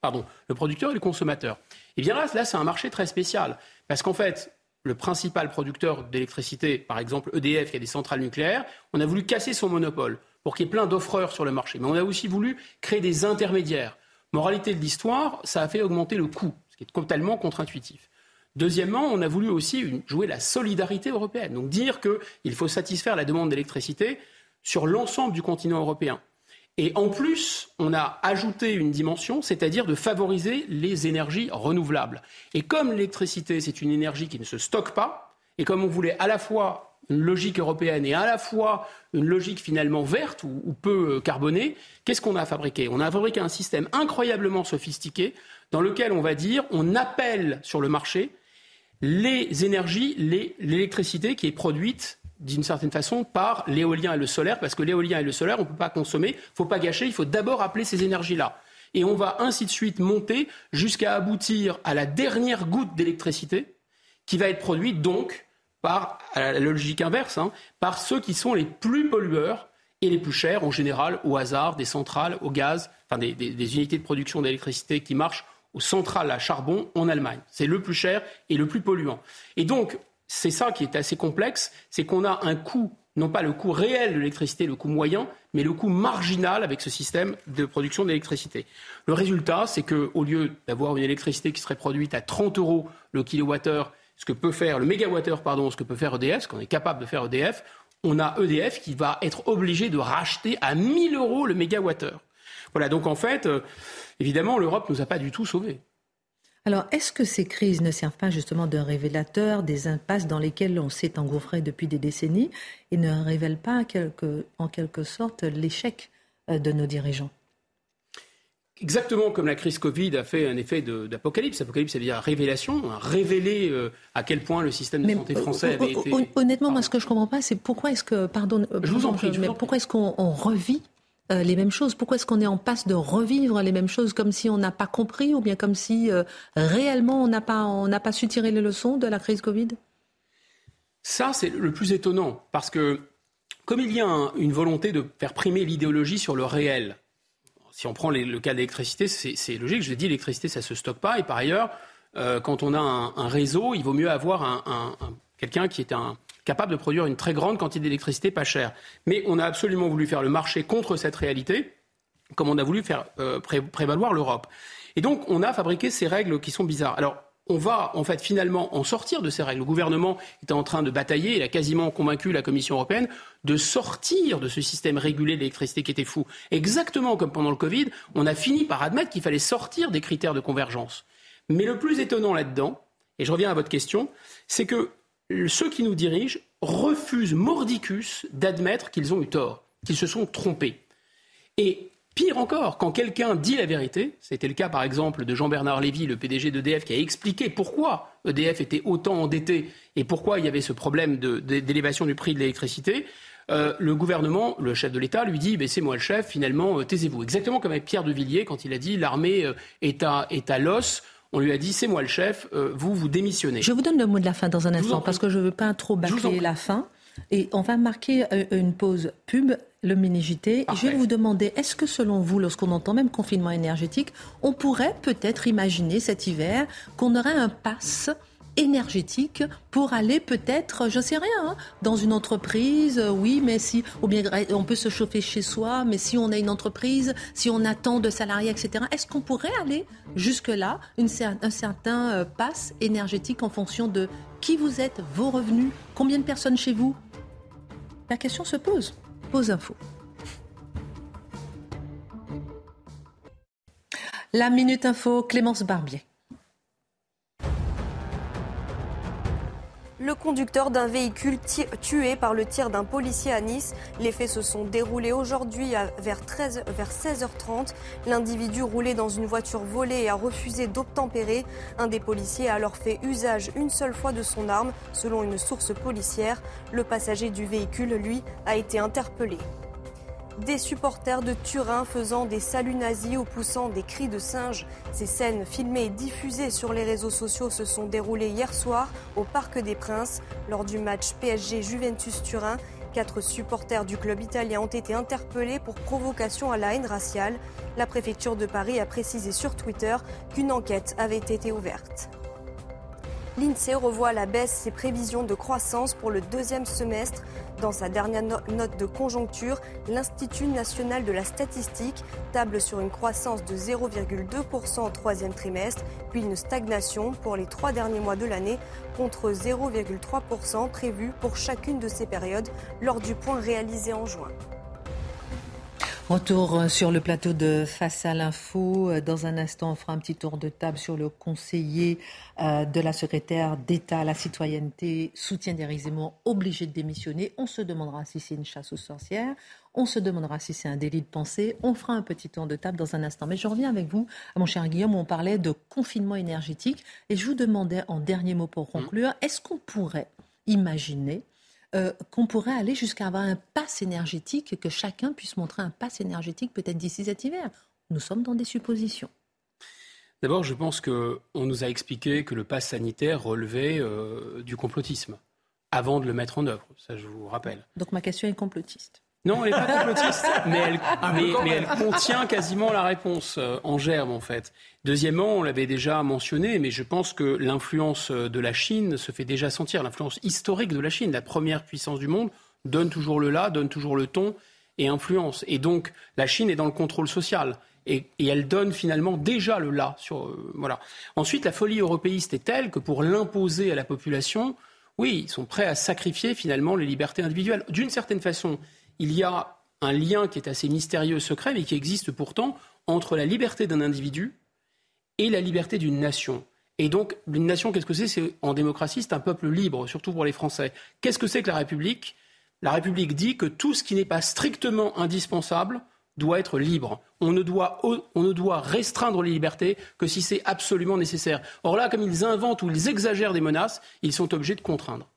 Pardon, le producteur et le consommateur. Et bien là, là, c'est un marché très spécial. Parce qu'en fait, le principal producteur d'électricité, par exemple E D F, qui a des centrales nucléaires, on a voulu casser son monopole pour qu'il y ait plein d'offreurs sur le marché. Mais on a aussi voulu créer des intermédiaires. Moralité de l'histoire, ça a fait augmenter le coût, ce qui est totalement contre-intuitif. Deuxièmement, on a voulu aussi jouer la solidarité européenne. Donc dire qu'il faut satisfaire la demande d'électricité sur l'ensemble du continent européen. Et en plus, on a ajouté une dimension, c'est-à-dire de favoriser les énergies renouvelables. Et comme l'électricité, c'est une énergie qui ne se stocke pas, et comme on voulait à la fois une logique européenne et à la fois une logique finalement verte ou, ou peu carbonée, qu'est-ce qu'on a fabriqué ? On a fabriqué un système incroyablement sophistiqué dans lequel on va dire, on appelle sur le marché les énergies, les, l'électricité qui est produite d'une certaine façon, par l'éolien et le solaire, parce que l'éolien et le solaire, on ne peut pas consommer, il ne faut pas gâcher, il faut d'abord appeler ces énergies-là. Et on va ainsi de suite monter jusqu'à aboutir à la dernière goutte d'électricité qui va être produite donc, par à la logique inverse, hein, par ceux qui sont les plus pollueurs et les plus chers, en général, au hasard, des centrales, au gaz, enfin des, des, des unités de production d'électricité qui marchent aux centrales à charbon en Allemagne. C'est le plus cher et le plus polluant. Et donc, c'est ça qui est assez complexe, c'est qu'on a un coût, non pas le coût réel de l'électricité, le coût moyen, mais le coût marginal avec ce système de production d'électricité. Le résultat, c'est qu'au lieu d'avoir une électricité qui serait produite à trente euros le kilowattheure, ce que peut faire le mégawattheure, pardon, ce que peut faire E D F, ce qu'on est capable de faire E D F, on a E D F qui va être obligé de racheter à mille euros le mégawattheure. Voilà, donc en fait, évidemment, l'Europe ne nous a pas du tout sauvés. Alors, est-ce que ces crises ne servent pas justement d'un révélateur des impasses dans lesquelles on s'est engouffré depuis des décennies et ne révèlent pas quelque, en quelque sorte l'échec de nos dirigeants ? Exactement comme la crise Covid a fait un effet de, d'apocalypse. Apocalypse, ça veut dire révélation, hein, révéler euh, à quel point le système de mais santé français avait été... Honnêtement, pardon. Moi, ce que je ne comprends pas, c'est pourquoi est-ce que... Pardon, je vous en prie. Mais pourquoi est-ce qu'on on revit Euh, les mêmes choses. Pourquoi est-ce qu'on est en passe de revivre les mêmes choses comme si on n'a pas compris ou bien comme si euh, réellement on n'a pas, on n'a pas su tirer les leçons de la crise Covid ? Ça, c'est le plus étonnant parce que comme il y a un, une volonté de faire primer l'idéologie sur le réel, si on prend les, le cas de l'électricité, c'est, c'est logique. Je l'ai dit, l'électricité, ça ne se stocke pas. Et par ailleurs, euh, quand on a un, un réseau, il vaut mieux avoir un, un, un, quelqu'un qui est un... capable de produire une très grande quantité d'électricité pas chère. Mais on a absolument voulu faire le marché contre cette réalité, comme on a voulu faire euh, pré- prévaloir l'Europe. Et donc, on a fabriqué ces règles qui sont bizarres. Alors, on va en fait finalement en sortir de ces règles. Le gouvernement était en train de batailler, il a quasiment convaincu la Commission européenne de sortir de ce système régulé de l'électricité qui était fou. Exactement comme pendant le Covid, on a fini par admettre qu'il fallait sortir des critères de convergence. Mais le plus étonnant là-dedans, et je reviens à votre question, c'est que ceux qui nous dirigent refusent mordicus d'admettre qu'ils ont eu tort, qu'ils se sont trompés. Et pire encore, quand quelqu'un dit la vérité, c'était le cas par exemple de Jean-Bernard Lévy, le P D G d'E D F, qui a expliqué pourquoi E D F était autant endetté et pourquoi il y avait ce problème de, de, d'élévation du prix de l'électricité, euh, le gouvernement, le chef de l'État, lui dit « c'est moi le chef, finalement, taisez-vous ». Exactement comme avec Pierre de Villiers quand il a dit « l'armée est à, est à l'os ». On lui a dit, c'est moi le chef, euh, vous, vous démissionnez. Je vous donne le mot de la fin dans un instant, parce que je ne veux pas trop bâcler la fin. Et on va marquer une pause pub, le mini-J T. Je vais vous demander, est-ce que selon vous, lorsqu'on entend même confinement énergétique, on pourrait peut-être imaginer cet hiver qu'on aurait un pass énergétique pour aller peut-être, je ne sais rien, hein, dans une entreprise, euh, oui, mais si, ou bien on peut se chauffer chez soi, mais si on a une entreprise, si on a tant de salariés, et cetera, est-ce qu'on pourrait aller jusque-là, une, un certain euh, pass énergétique en fonction de qui vous êtes, vos revenus, combien de personnes chez vous ? La question se pose. Pause info. La Minute Info, Clémence Barbier. Le conducteur d'un véhicule t- tué par le tir d'un policier à Nice. Les faits se sont déroulés aujourd'hui à vers, treize, vers seize heures trente. L'individu roulait dans une voiture volée et a refusé d'obtempérer. Un des policiers a alors fait usage une seule fois de son arme, selon une source policière. Le passager du véhicule, lui, a été interpellé. Des supporters de Turin faisant des saluts nazis ou poussant des cris de singe. Ces scènes filmées et diffusées sur les réseaux sociaux se sont déroulées hier soir au Parc des Princes. Lors du match P S G-Juventus Turin, quatre supporters du club italien ont été interpellés pour provocation à la haine raciale. La préfecture de Paris a précisé sur Twitter qu'une enquête avait été ouverte. L'I N S E E revoit à la baisse ses prévisions de croissance pour le deuxième semestre. Dans sa dernière note de conjoncture, l'Institut national de la statistique table sur une croissance de zéro virgule deux pour cent au troisième trimestre, puis une stagnation pour les trois derniers mois de l'année, contre zéro virgule trois pour cent prévu pour chacune de ces périodes lors du point réalisé en juin. Retour sur le plateau de Face à l'info. Dans un instant, on fera un petit tour de table sur le conseiller de la secrétaire d'État à la citoyenneté, soutien d'Éric Zemmour, obligé de démissionner. On se demandera si c'est une chasse aux sorcières. On se demandera si c'est un délit de pensée. On fera un petit tour de table dans un instant. Mais je reviens avec vous, mon cher Guillaume, où on parlait de confinement énergétique. Et je vous demandais, en dernier mot pour conclure, est-ce qu'on pourrait imaginer... Euh, qu'on pourrait aller jusqu'à avoir un pass énergétique, que chacun puisse montrer un pass énergétique peut-être d'ici cet hiver. Nous sommes dans des suppositions. D'abord, je pense qu'on nous a expliqué que le pass sanitaire relevait euh, du complotisme, avant de le mettre en œuvre, ça je vous rappelle. Donc ma question est complotiste. Non, elle n'est pas complotiste, mais, elle, mais, mais elle contient quasiment la réponse euh, en germe en fait. Deuxièmement, on l'avait déjà mentionné, mais je pense que l'influence de la Chine se fait déjà sentir, l'influence historique de la Chine, la première puissance du monde, donne toujours le là, donne toujours le ton et influence. Et donc, la Chine est dans le contrôle social et, et elle donne finalement déjà le là. Sur, euh, voilà. Ensuite, la folie européiste est telle que pour l'imposer à la population, oui, ils sont prêts à sacrifier finalement les libertés individuelles. D'une certaine façon, il y a un lien qui est assez mystérieux, secret, mais qui existe pourtant entre la liberté d'un individu et la liberté d'une nation. Et donc, une nation, qu'est-ce que c'est ? C'est en démocratie, c'est un peuple libre, surtout pour les Français. Qu'est-ce que c'est que la République ? La République dit que tout ce qui n'est pas strictement indispensable doit être libre. On ne doit, on ne doit restreindre les libertés que si c'est absolument nécessaire. Or là, comme ils inventent ou ils exagèrent des menaces, ils sont obligés de contraindre.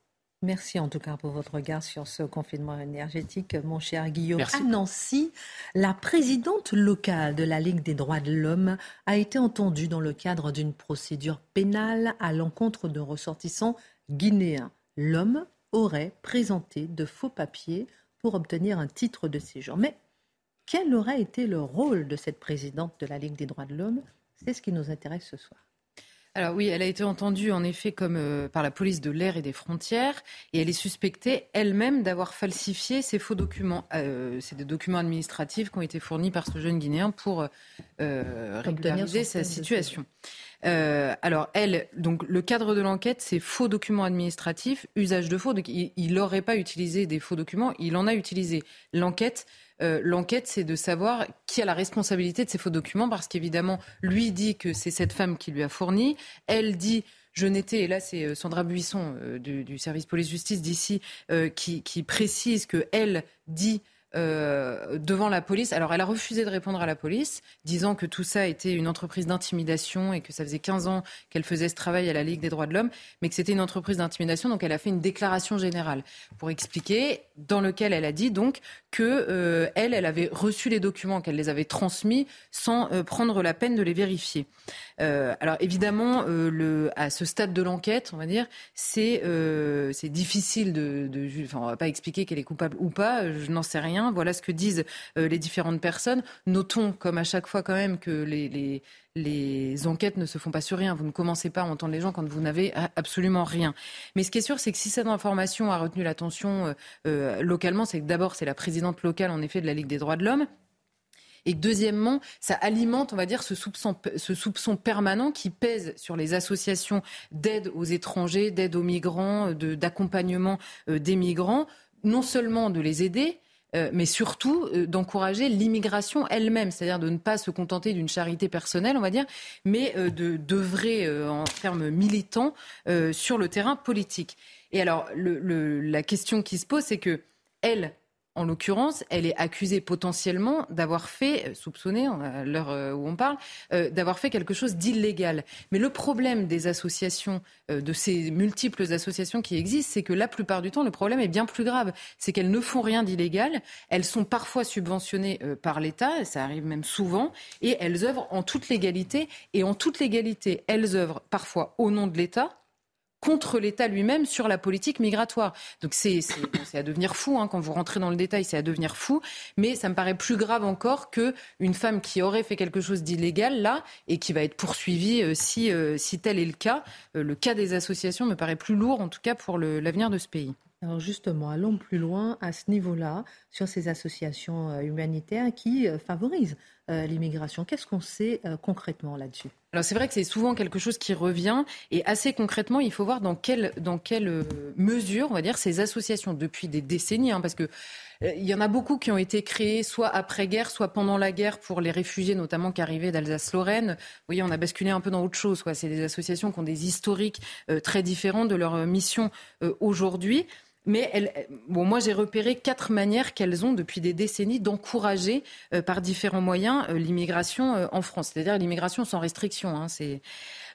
Merci en tout cas pour votre regard sur ce confinement énergétique, mon cher Guillaume. Merci. À Nancy, la présidente locale de la Ligue des droits de l'homme a été entendue dans le cadre d'une procédure pénale à l'encontre d'un ressortissant guinéen. L'homme aurait présenté de faux papiers pour obtenir un titre de séjour. Mais quel aurait été le rôle de cette présidente de la Ligue des droits de l'homme ? C'est ce qui nous intéresse ce soir. Alors oui, elle a été entendue en effet comme euh, par la police de l'air et des frontières et elle est suspectée elle-même d'avoir falsifié ces faux documents. Euh, c'est des documents administratifs qui ont été fournis par ce jeune Guinéen pour euh, régulariser sa situation. Euh, alors elle, donc le cadre de l'enquête, c'est faux documents administratifs, usage de faux. Donc il n'aurait pas utilisé des faux documents, il en a utilisé. L'enquête, euh, l'enquête, c'est de savoir qui a la responsabilité de ces faux documents, parce qu'évidemment, lui dit que c'est cette femme qui lui a fourni. Elle dit... Je n'étais, et là c'est Sandra Buisson euh, du, du service police-justice d'ici euh, qui, qui précise qu'elle dit euh, devant la police, alors elle a refusé de répondre à la police, disant que tout ça était une entreprise d'intimidation et que ça faisait quinze ans qu'elle faisait ce travail à la Ligue des droits de l'homme, mais que c'était une entreprise d'intimidation, donc elle a fait une déclaration générale pour expliquer, dans lequel elle a dit donc que euh, elle, elle avait reçu les documents, qu'elle les avait transmis sans euh, prendre la peine de les vérifier. Euh, alors évidemment, euh, le, à ce stade de l'enquête, on va dire, c'est, euh, c'est difficile de, de, enfin, on va pas expliquer qu'elle est coupable ou pas, je n'en sais rien. Voilà ce que disent euh, les différentes personnes. Notons, comme à chaque fois quand même, que les, les, les enquêtes ne se font pas sur rien. Vous ne commencez pas à entendre les gens quand vous n'avez absolument rien. Mais ce qui est sûr, c'est que si cette information a retenu l'attention euh, localement, c'est que d'abord, c'est la présidente locale, en effet, de la Ligue des droits de l'homme. Et deuxièmement, ça alimente, on va dire, ce soupçon, ce soupçon permanent qui pèse sur les associations d'aide aux étrangers, d'aide aux migrants, de, d'accompagnement euh, des migrants, non seulement de les aider, Euh, mais surtout euh, d'encourager l'immigration elle-même, c'est-à-dire de ne pas se contenter d'une charité personnelle, on va dire, mais euh, de, d'œuvrer euh, en termes militants euh, sur le terrain politique. Et alors, le, le, la question qui se pose, c'est que elle, en l'occurrence, elle est accusée potentiellement d'avoir fait, soupçonnée à l'heure où on parle, euh, d'avoir fait quelque chose d'illégal. Mais le problème des associations, euh, de ces multiples associations qui existent, c'est que la plupart du temps, le problème est bien plus grave. C'est qu'elles ne font rien d'illégal, elles sont parfois subventionnées euh, par l'État, ça arrive même souvent, et elles œuvrent en toute légalité. Et en toute légalité, elles œuvrent parfois au nom de l'État, contre l'État lui-même sur la politique migratoire. Donc c'est, c'est, bon, c'est à devenir fou, hein, quand vous rentrez dans le détail, c'est à devenir fou, mais ça me paraît plus grave encore qu'une femme qui aurait fait quelque chose d'illégal, là, et qui va être poursuivie euh, si, euh, si tel est le cas. Euh, le cas des associations me paraît plus lourd, en tout cas, pour le, l'avenir de ce pays. Alors justement, allons plus loin à ce niveau-là, sur ces associations humanitaires qui favorisent euh, l'immigration. Qu'est-ce qu'on sait euh, concrètement là-dessus ? Alors c'est vrai que c'est souvent quelque chose qui revient, et assez concrètement, il faut voir dans quelle, dans quelle mesure, on va dire, ces associations, depuis des décennies, hein, parce que il y en a beaucoup qui ont été créés soit après-guerre, soit pendant la guerre pour les réfugiés, notamment qui arrivaient d'Alsace-Lorraine. Vous voyez, on a basculé un peu dans autre chose, quoi. C'est des associations qui ont des historiques euh, très différents de leur mission euh, aujourd'hui. Mais elles, bon, moi, j'ai repéré quatre manières qu'elles ont depuis des décennies d'encourager euh, par différents moyens euh, l'immigration euh, en France. C'est-à-dire l'immigration sans restriction. Hein, c'est...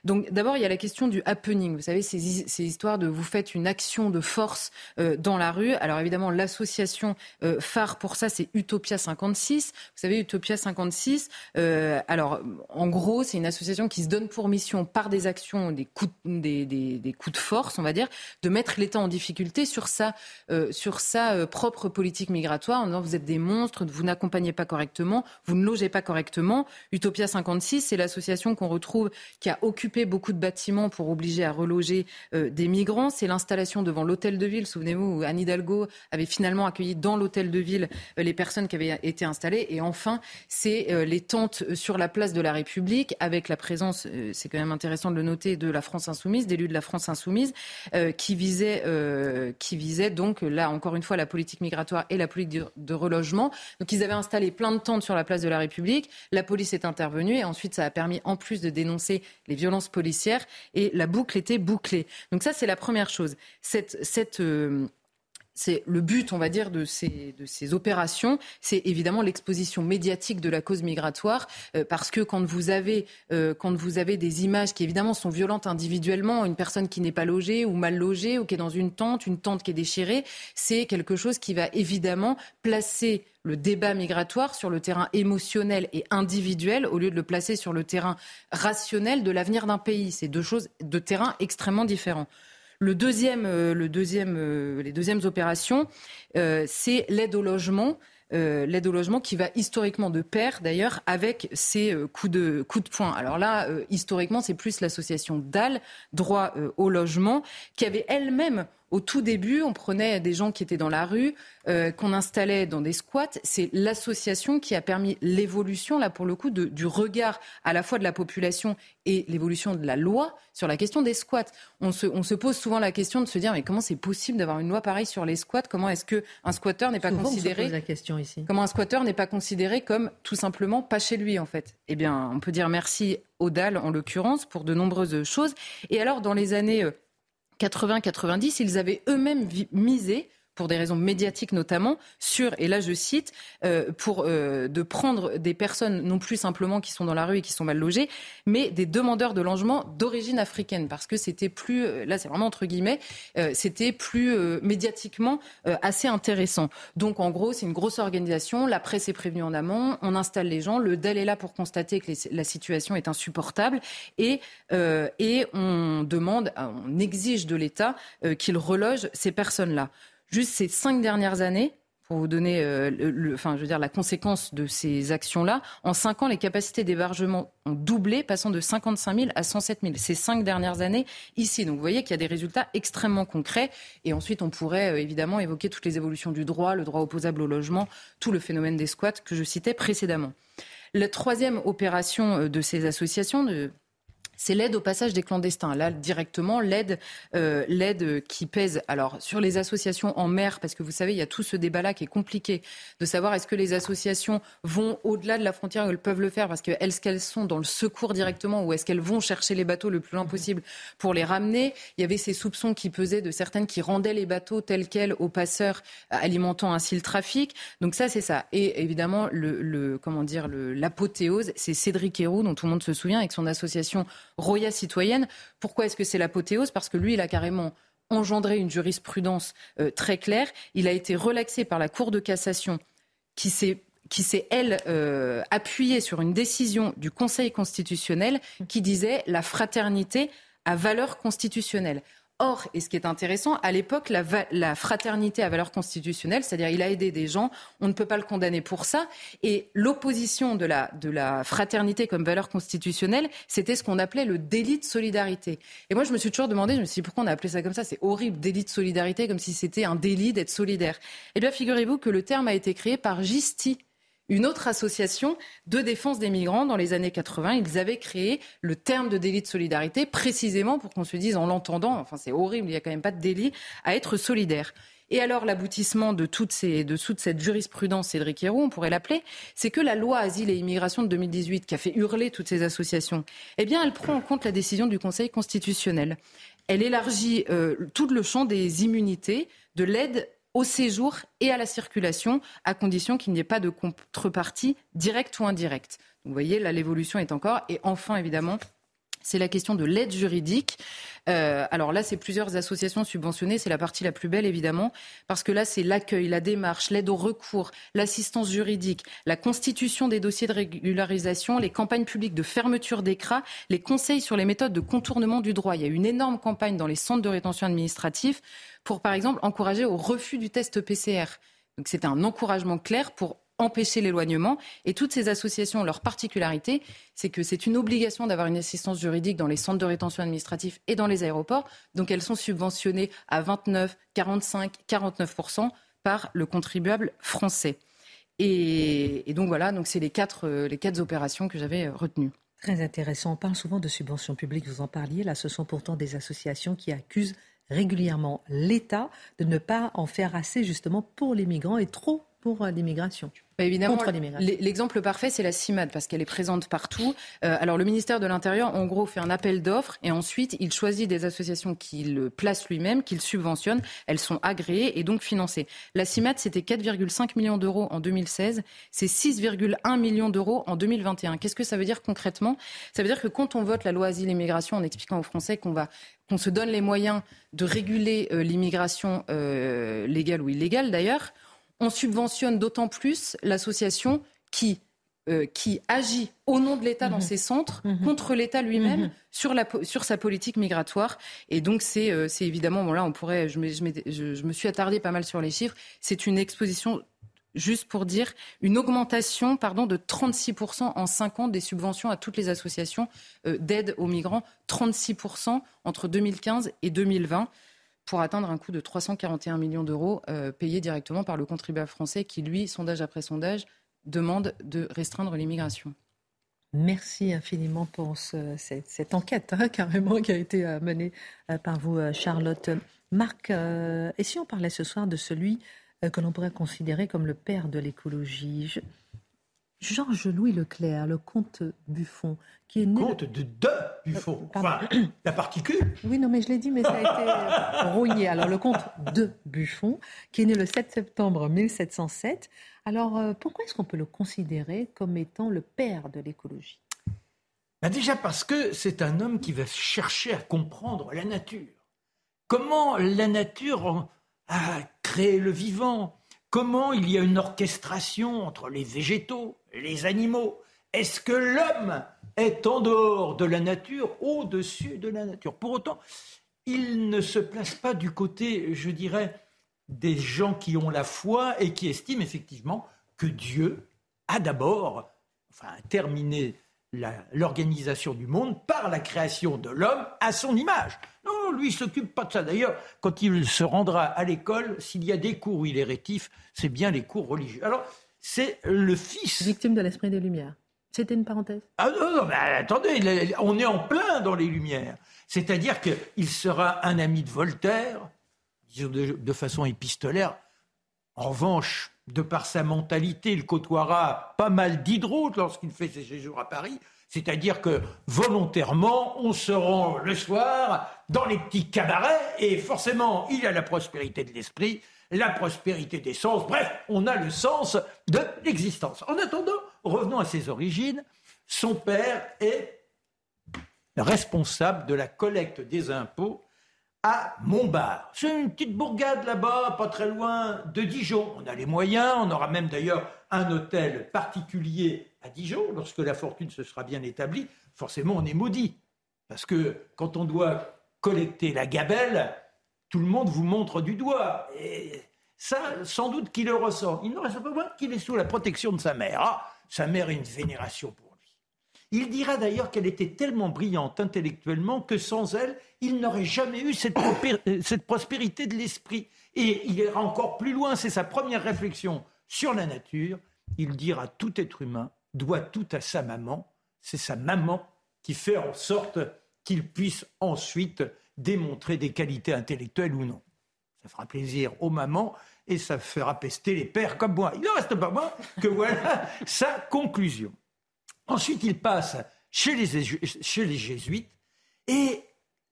Donc d'abord, il y a la question du happening. Vous savez, ces, ces histoires de vous faites une action de force euh, dans la rue. Alors évidemment, l'association euh, phare pour ça, c'est Utopia cinquante-six. Vous savez, Utopia cinquante-six, euh, alors en gros, c'est une association qui se donne pour mission par des actions, des coups, des, des, des coups de force, on va dire, de mettre l'État en difficulté sur sa, euh, sur sa euh, propre politique migratoire en disant vous êtes des monstres, vous n'accompagnez pas correctement, vous ne logez pas correctement. Utopia cinquante-six, c'est l'association qu'on retrouve qui a occupé beaucoup de bâtiments pour obliger à reloger euh, des migrants. C'est l'installation devant l'hôtel de ville, souvenez-vous, où Anne Hidalgo avait finalement accueilli dans l'hôtel de ville euh, les personnes qui avaient été installées. Et enfin, c'est euh, les tentes sur la place de la République, avec la présence, euh, c'est quand même intéressant de le noter, de la France Insoumise, d'élus de la France Insoumise, euh, qui visaient euh, qui visaient donc, là encore une fois, la politique migratoire et la politique de relogement. Donc ils avaient installé plein de tentes sur la place de la République, la police est intervenue et ensuite ça a permis en plus de dénoncer les violences policière et la boucle était bouclée. Donc ça, c'est la première chose. Cette, cette, euh, c'est le but, on va dire, de ces, de ces opérations, c'est évidemment l'exposition médiatique de la cause migratoire, euh, parce que quand vous avez, euh, quand vous avez des images qui évidemment sont violentes individuellement, une personne qui n'est pas logée ou mal logée ou qui est dans une tente, une tente qui est déchirée, c'est quelque chose qui va évidemment placer le débat migratoire sur le terrain émotionnel et individuel au lieu de le placer sur le terrain rationnel de l'avenir d'un pays. C'est deux choses, deux terrains extrêmement différents. Le deuxième, le deuxième, les deuxièmes opérations, euh, c'est l'aide au logement. Euh, l'aide au logement qui va historiquement de pair d'ailleurs avec ces euh, coups de, coups de poing. Alors là, euh, historiquement, c'est plus l'association D A L, droit euh, au logement, qui avait elle-même Au tout début, on prenait des gens qui étaient dans la rue, euh, qu'on installait dans des squats. C'est l'association qui a permis l'évolution, là pour le coup, de, du regard à la fois de la population et l'évolution de la loi sur la question des squats. On se, on se pose souvent la question de se dire mais comment c'est possible d'avoir une loi pareille sur les squats ? Comment est-ce que un squatteur n'est pas souvent considéré on se pose la question ici. Comment un squatteur n'est pas considéré comme tout simplement pas chez lui en fait ? Eh bien, on peut dire merci au D A L en l'occurrence pour de nombreuses choses. Et alors dans les années quatre-vingts quatre-vingt-dix, ils avaient eux-mêmes misé, pour des raisons médiatiques notamment, sur, et là je cite, euh, pour euh, de prendre des personnes non plus simplement qui sont dans la rue et qui sont mal logées, mais des demandeurs de logement d'origine africaine, parce que c'était plus, là c'est vraiment entre guillemets, euh, c'était plus euh, médiatiquement euh, assez intéressant. Donc en gros c'est une grosse organisation, la presse est prévenue en amont, on installe les gens, le D A L est là pour constater que les, la situation est insupportable et, euh, et on demande, on exige de l'État euh, qu'il reloge ces personnes-là. Juste ces cinq dernières années, pour vous donner euh, le, le, enfin, je veux dire, la conséquence de ces actions-là, en cinq ans, les capacités d'hébergement ont doublé, passant de cinquante-cinq mille à cent sept mille. Ces cinq dernières années ici. Donc vous voyez qu'il y a des résultats extrêmement concrets. Et ensuite, on pourrait euh, évidemment évoquer toutes les évolutions du droit, le droit opposable au logement, tout le phénomène des squats que je citais précédemment. La troisième opération de ces associations... de c'est l'aide au passage des clandestins. Là, directement, l'aide, euh, l'aide qui pèse alors sur les associations en mer, parce que vous savez, il y a tout ce débat-là qui est compliqué de savoir est-ce que les associations vont au-delà de la frontière ou elles peuvent le faire, parce que est-ce qu'elles sont dans le secours directement ou est-ce qu'elles vont chercher les bateaux le plus loin possible pour les ramener. Il y avait ces soupçons qui pesaient de certaines qui rendaient les bateaux tels quels aux passeurs, alimentant ainsi le trafic. Donc ça, c'est ça. Et évidemment, le, le comment dire, le, l'apothéose, c'est Cédric Herrou, dont tout le monde se souvient, avec son association Roya citoyenne. Pourquoi est-ce que c'est l'apothéose ? Parce que lui, il a carrément engendré une jurisprudence euh, très claire. Il a été relaxé par la Cour de cassation qui s'est, qui s'est elle, euh, appuyée sur une décision du Conseil constitutionnel qui disait « la fraternité a valeur constitutionnelle ». Or, et ce qui est intéressant, à l'époque, la, va- la fraternité à valeur constitutionnelle, c'est-à-dire il a aidé des gens, on ne peut pas le condamner pour ça. Et l'opposition de la, de la fraternité comme valeur constitutionnelle, c'était ce qu'on appelait le délit de solidarité. Et moi, je me suis toujours demandé, je me suis dit, pourquoi on a appelé ça comme ça ? C'est horrible, délit de solidarité, comme si c'était un délit d'être solidaire. Eh bien, figurez-vous que le terme a été créé par Gisti, une autre association de défense des migrants. Dans les années quatre-vingts, ils avaient créé le terme de délit de solidarité précisément pour qu'on se dise en l'entendant, enfin c'est horrible, il n'y a quand même pas de délit à être solidaire. Et alors l'aboutissement de toute, ces, de toute cette jurisprudence, Cédric Herrou, on pourrait l'appeler, c'est que la loi Asile et Immigration de deux mille dix-huit, qui a fait hurler toutes ces associations, eh bien elle prend en compte la décision du Conseil constitutionnel. Elle élargit euh, tout le champ des immunités, de l'aide au séjour et à la circulation, à condition qu'il n'y ait pas de contrepartie directe ou indirecte. Donc, vous voyez, là, l'évolution est encore. Et enfin, évidemment, c'est la question de l'aide juridique. Euh, alors là, c'est plusieurs associations subventionnées. C'est la partie la plus belle, évidemment, parce que là, c'est l'accueil, la démarche, l'aide au recours, l'assistance juridique, la constitution des dossiers de régularisation, les campagnes publiques de fermeture des C R A, les conseils sur les méthodes de contournement du droit. Il y a une énorme campagne dans les centres de rétention administrative pour, par exemple, encourager au refus du test P C R. Donc, c'est un encouragement clair pour empêcher l'éloignement. Et toutes ces associations, leur particularité, c'est que c'est une obligation d'avoir une assistance juridique dans les centres de rétention administrative et dans les aéroports. Donc elles sont subventionnées à vingt-neuf, quarante-cinq, quarante-neuf pour cent par le contribuable français. Et, et donc voilà, donc c'est les quatre, les quatre opérations que j'avais retenues. Très intéressant. On parle souvent de subventions publiques, vous en parliez. Là, ce sont pourtant des associations qui accusent régulièrement l'État de ne pas en faire assez justement pour les migrants et trop pour l'immigration. Bah évidemment, l'exemple parfait, c'est la Cimade, parce qu'elle est présente partout. Euh, alors, le ministère de l'Intérieur, en gros, fait un appel d'offres et ensuite, il choisit des associations qu'il place lui-même, qu'il subventionne. Elles sont agréées et donc financées. La Cimade, c'était quatre virgule cinq millions d'euros en deux mille seize. C'est six virgule un millions d'euros en deux mille vingt et un. Qu'est-ce que ça veut dire concrètement ? Ça veut dire que quand on vote la loi Asile et Immigration en expliquant aux Français qu'on va... qu'on se donne les moyens de réguler euh, l'immigration euh, légale ou illégale, d'ailleurs... on subventionne d'autant plus l'association qui, euh, qui agit au nom de l'État dans mmh. ses centres, mmh. contre l'État lui-même, mmh. sur, la, sur sa politique migratoire. Et donc, c'est, euh, c'est évidemment... Bon, là, on pourrait... Je me, je, je me suis attardée pas mal sur les chiffres. C'est une exposition, juste pour dire, une augmentation pardon, de trente-six pour cent en cinq ans des subventions à toutes les associations euh, d'aide aux migrants. trente-six pour cent entre deux mille quinze et deux mille vingt. pour atteindre un coût de trois cent quarante et un millions d'euros euh, payés directement par le contribuable français qui, lui, sondage après sondage, demande de restreindre l'immigration. Merci infiniment pour ce, cette, cette enquête hein, carrément qui a été euh, menée euh, par vous, euh, Charlotte. Marc, euh, et si on parlait ce soir de celui euh, que l'on pourrait considérer comme le père de l'écologie je... Georges-Louis Leclerc, le comte Buffon, qui est né... Comte de deux Buffon, enfin, la particule. Oui, non, mais je l'ai dit, mais ça a été rouillé. Alors, le comte de Buffon, qui est né le sept septembre mille sept cent sept. Alors, pourquoi est-ce qu'on peut le considérer comme étant le père de l'écologie ? Ben déjà parce que c'est un homme qui va chercher à comprendre la nature. Comment la nature a créé le vivant ? Comment il y a une orchestration entre les végétaux, les animaux? Est-ce que l'homme est en dehors de la nature, au-dessus de la nature? Pour autant, il ne se place pas du côté, je dirais, des gens qui ont la foi et qui estiment effectivement que Dieu a d'abord, enfin, terminé la, l'organisation du monde par la création de l'homme à son image. Non, lui, il ne s'occupe pas de ça. D'ailleurs, quand il se rendra à l'école, s'il y a des cours où il est rétif, c'est bien les cours religieux. Alors, c'est le fils... Victime de l'esprit des Lumières. C'était une parenthèse. Ah non, non, mais attendez, on est en plein dans les Lumières. C'est-à-dire qu'il sera un ami de Voltaire, de façon épistolaire. En revanche, de par sa mentalité, il côtoiera pas mal d'hydrotes lorsqu'il fait ses séjours à Paris. C'est-à-dire que volontairement, on se rend le soir dans les petits cabarets et forcément, il a la prospérité de l'esprit, la prospérité des sens. Bref, on a le sens de l'existence. En attendant, revenons à ses origines. Son père est responsable de la collecte des impôts à Montbard. C'est une petite bourgade là-bas, pas très loin de Dijon. On a les moyens, on aura même d'ailleurs un hôtel particulier à Dijon. Lorsque la fortune se sera bien établie, forcément on est maudit. Parce que quand on doit collecter la gabelle, tout le monde vous montre du doigt. Et ça, sans doute qu'il le ressent. Il ne ressent pas moins qu'il est sous la protection de sa mère. Ah, sa mère est une vénération pour lui. Il dira d'ailleurs qu'elle était tellement brillante intellectuellement que sans elle, il n'aurait jamais eu cette, propé- cette prospérité de l'esprit. Et il ira encore plus loin, c'est sa première réflexion sur la nature. Il dira « Tout être humain doit tout à sa maman ». C'est sa maman qui fait en sorte qu'il puisse ensuite démontrer des qualités intellectuelles ou non. Ça fera plaisir aux mamans et ça fera pester les pères comme moi. Il ne reste pas moins que voilà sa conclusion. Ensuite, il passe chez les, chez les jésuites et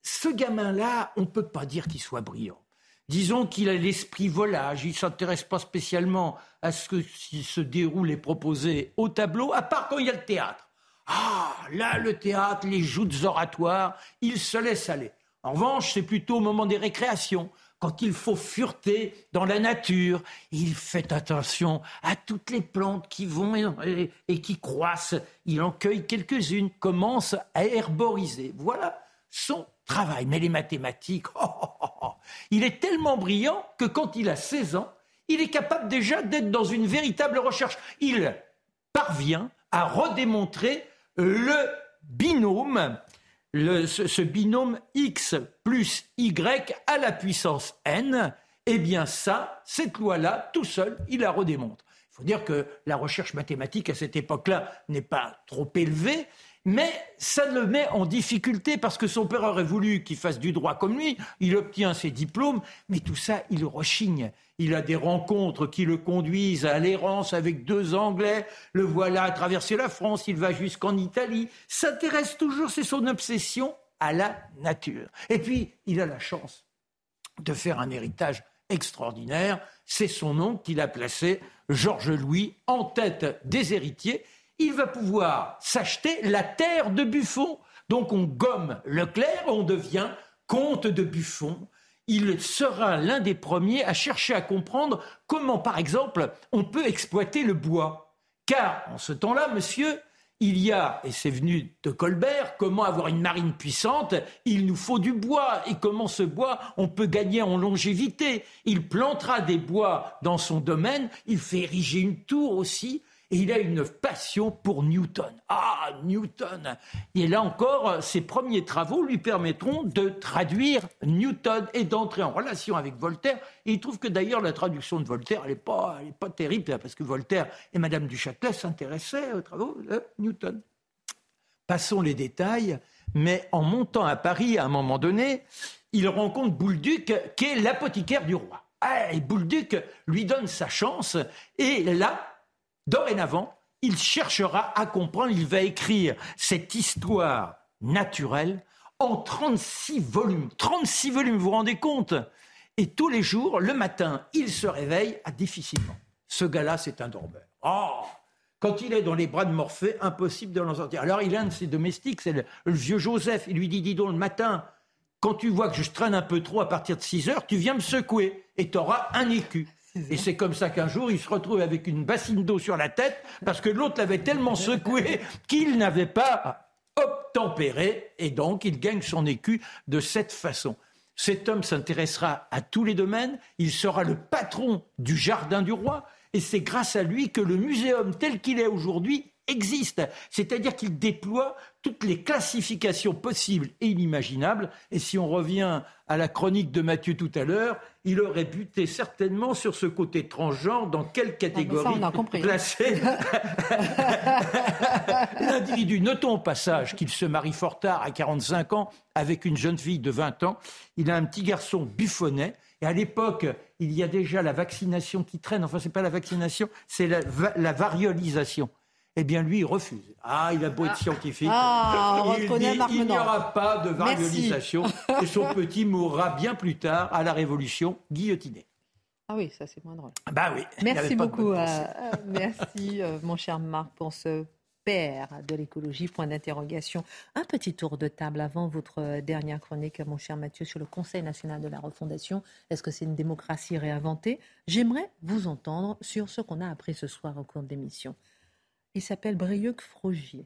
ce gamin-là, on ne peut pas dire qu'il soit brillant. Disons qu'il a l'esprit volage, il ne s'intéresse pas spécialement à ce qui se déroule et proposé au tableau, à part quand il y a le théâtre. Ah, là, le théâtre, les joutes oratoires, il se laisse aller. En revanche, c'est plutôt au moment des récréations, quand il faut fureter dans la nature. Il fait attention à toutes les plantes qui vont et, et qui croissent. Il en cueille quelques-unes, commence à herboriser. Voilà son travail. Mais les mathématiques, oh, oh, oh, oh. Il est tellement brillant que quand il a seize ans, il est capable déjà d'être dans une véritable recherche. Il parvient à redémontrer le binôme, le, ce, ce binôme x plus y à la puissance n. Eh bien ça, cette loi-là, tout seul, il la redémontre. Il faut dire que la recherche mathématique à cette époque-là n'est pas trop élevée, mais ça le met en difficulté parce que son père aurait voulu qu'il fasse du droit comme lui. Il obtient ses diplômes, mais tout ça, il rechigne. Il a des rencontres qui le conduisent à l'errance avec deux Anglais. Le voilà à traverser la France, il va jusqu'en Italie. S'intéresse toujours, c'est son obsession, à la nature. Et puis, il a la chance de faire un héritage extraordinaire. C'est son oncle qui l'a placé, Georges-Louis, en tête des héritiers. Il va pouvoir s'acheter la terre de Buffon. Donc on gomme Leclerc, on devient comte de Buffon. Il sera l'un des premiers à chercher à comprendre comment, par exemple, on peut exploiter le bois. Car en ce temps-là, monsieur, il y a, et c'est venu de Colbert, comment avoir une marine puissante, il nous faut du bois. Et comment ce bois, on peut gagner en longévité. Il plantera des bois dans son domaine, il fait ériger une tour aussi. Et il a une passion pour Newton. Ah, Newton! Et là encore, ses premiers travaux lui permettront de traduire Newton et d'entrer en relation avec Voltaire. Et il trouve que d'ailleurs, la traduction de Voltaire, elle n'est pas, elle est pas terrible, parce que Voltaire et Madame du Châtelet s'intéressaient aux travaux de Newton. Passons les détails, mais en montant à Paris, à un moment donné, il rencontre Bouleduc, qui est l'apothicaire du roi. Ah, et Bouleduc lui donne sa chance, et là, dorénavant, il cherchera à comprendre, il va écrire cette histoire naturelle en trente-six volumes. trente-six volumes, vous vous rendez compte ? Et tous les jours, le matin, il se réveille à difficilement. Ce gars-là, c'est un dormeur. Oh ! Quand il est dans les bras de Morphée, impossible de l'en sortir. Alors, il a un de ses domestiques, c'est le, le vieux Joseph. Il lui dit, dis donc, le matin, quand tu vois que je traîne un peu trop à partir de six heures, tu viens me secouer et t'auras un écu. Et c'est comme ça qu'un jour, il se retrouve avec une bassine d'eau sur la tête parce que l'autre l'avait tellement secoué qu'il n'avait pas obtempéré. Et donc, il gagne son écu de cette façon. Cet homme s'intéressera à tous les domaines. Il sera le patron du jardin du roi. Et c'est grâce à lui que le muséum tel qu'il est aujourd'hui existe. C'est-à-dire qu'il déploie toutes les classifications possibles et inimaginables. Et si on revient à la chronique de Mathieu tout à l'heure, il aurait buté certainement sur ce côté transgenre, dans quelle catégorie placer l'individu. Notons au passage qu'il se marie fort tard, à quarante-cinq ans, avec une jeune fille de vingt ans. Il a un petit garçon buffonnet. Et à l'époque, il y a déjà la vaccination qui traîne. Enfin, c'est pas la vaccination, c'est la, va- la variolisation. Eh bien, lui, il refuse. Ah, il a beau être ah, scientifique. Ah, on il dit, Marc il n'y aura pas de variolisation. Merci. Et son petit mourra bien plus tard, à la Révolution, guillotiné. Ah oui, ça, c'est moins drôle. Bah oui. Merci beaucoup. Euh, merci, euh, mon cher Marc, pour ce père de l'écologie. Point d'interrogation. Un petit tour de table avant votre dernière chronique, mon cher Mathieu, sur le Conseil national de la refondation. Est-ce que c'est une démocratie réinventée ? J'aimerais vous entendre sur ce qu'on a appris ce soir au cours de l'émission. Il s'appelle Brieuc Frogier.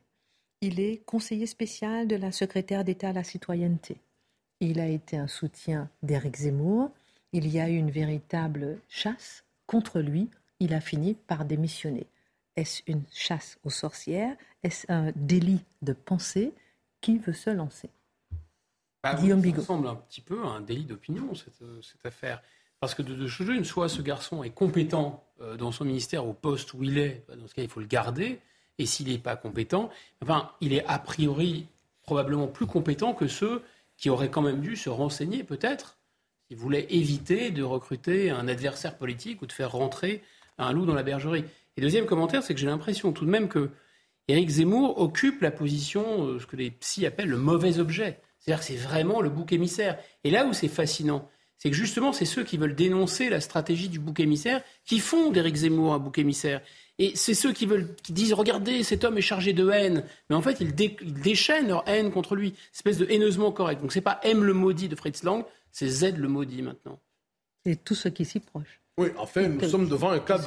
Il est conseiller spécial de la secrétaire d'État à la citoyenneté. Il a été un soutien d'Éric Zemmour. Il y a eu une véritable chasse contre lui. Il a fini par démissionner. Est-ce une chasse aux sorcières ? Est-ce un délit de pensée ? Qui veut se lancer ? bah Guillaume oui, ça Bigot. Ça ressemble un petit peu à un délit d'opinion, cette, cette affaire. Parce que de deux choses, une, soit ce garçon est compétent euh, dans son ministère au poste où il est, dans ce cas, il faut le garder. Et s'il n'est pas compétent, enfin, il est a priori probablement plus compétent que ceux qui auraient quand même dû se renseigner, peut-être, s'ils voulaient éviter de recruter un adversaire politique ou de faire rentrer un loup dans la bergerie. Et deuxième commentaire, c'est que j'ai l'impression tout de même que Éric Zemmour occupe la position, euh, ce que les psys appellent le mauvais objet. C'est-à-dire que c'est vraiment le bouc émissaire. Et là où c'est fascinant, c'est que justement, c'est ceux qui veulent dénoncer la stratégie du bouc émissaire qui font d'Éric Zemmour un bouc émissaire. Et c'est ceux qui veulent, qui disent « Regardez, cet homme est chargé de haine ». Mais en fait, ils, dé, ils déchaînent leur haine contre lui. Espèce de haineusement correct. Donc c'est pas « M le maudit » de Fritz Lang, c'est « Z le maudit » maintenant. C'est tout ce qui s'y proche. Oui, en fait, nous sommes devant un cas de...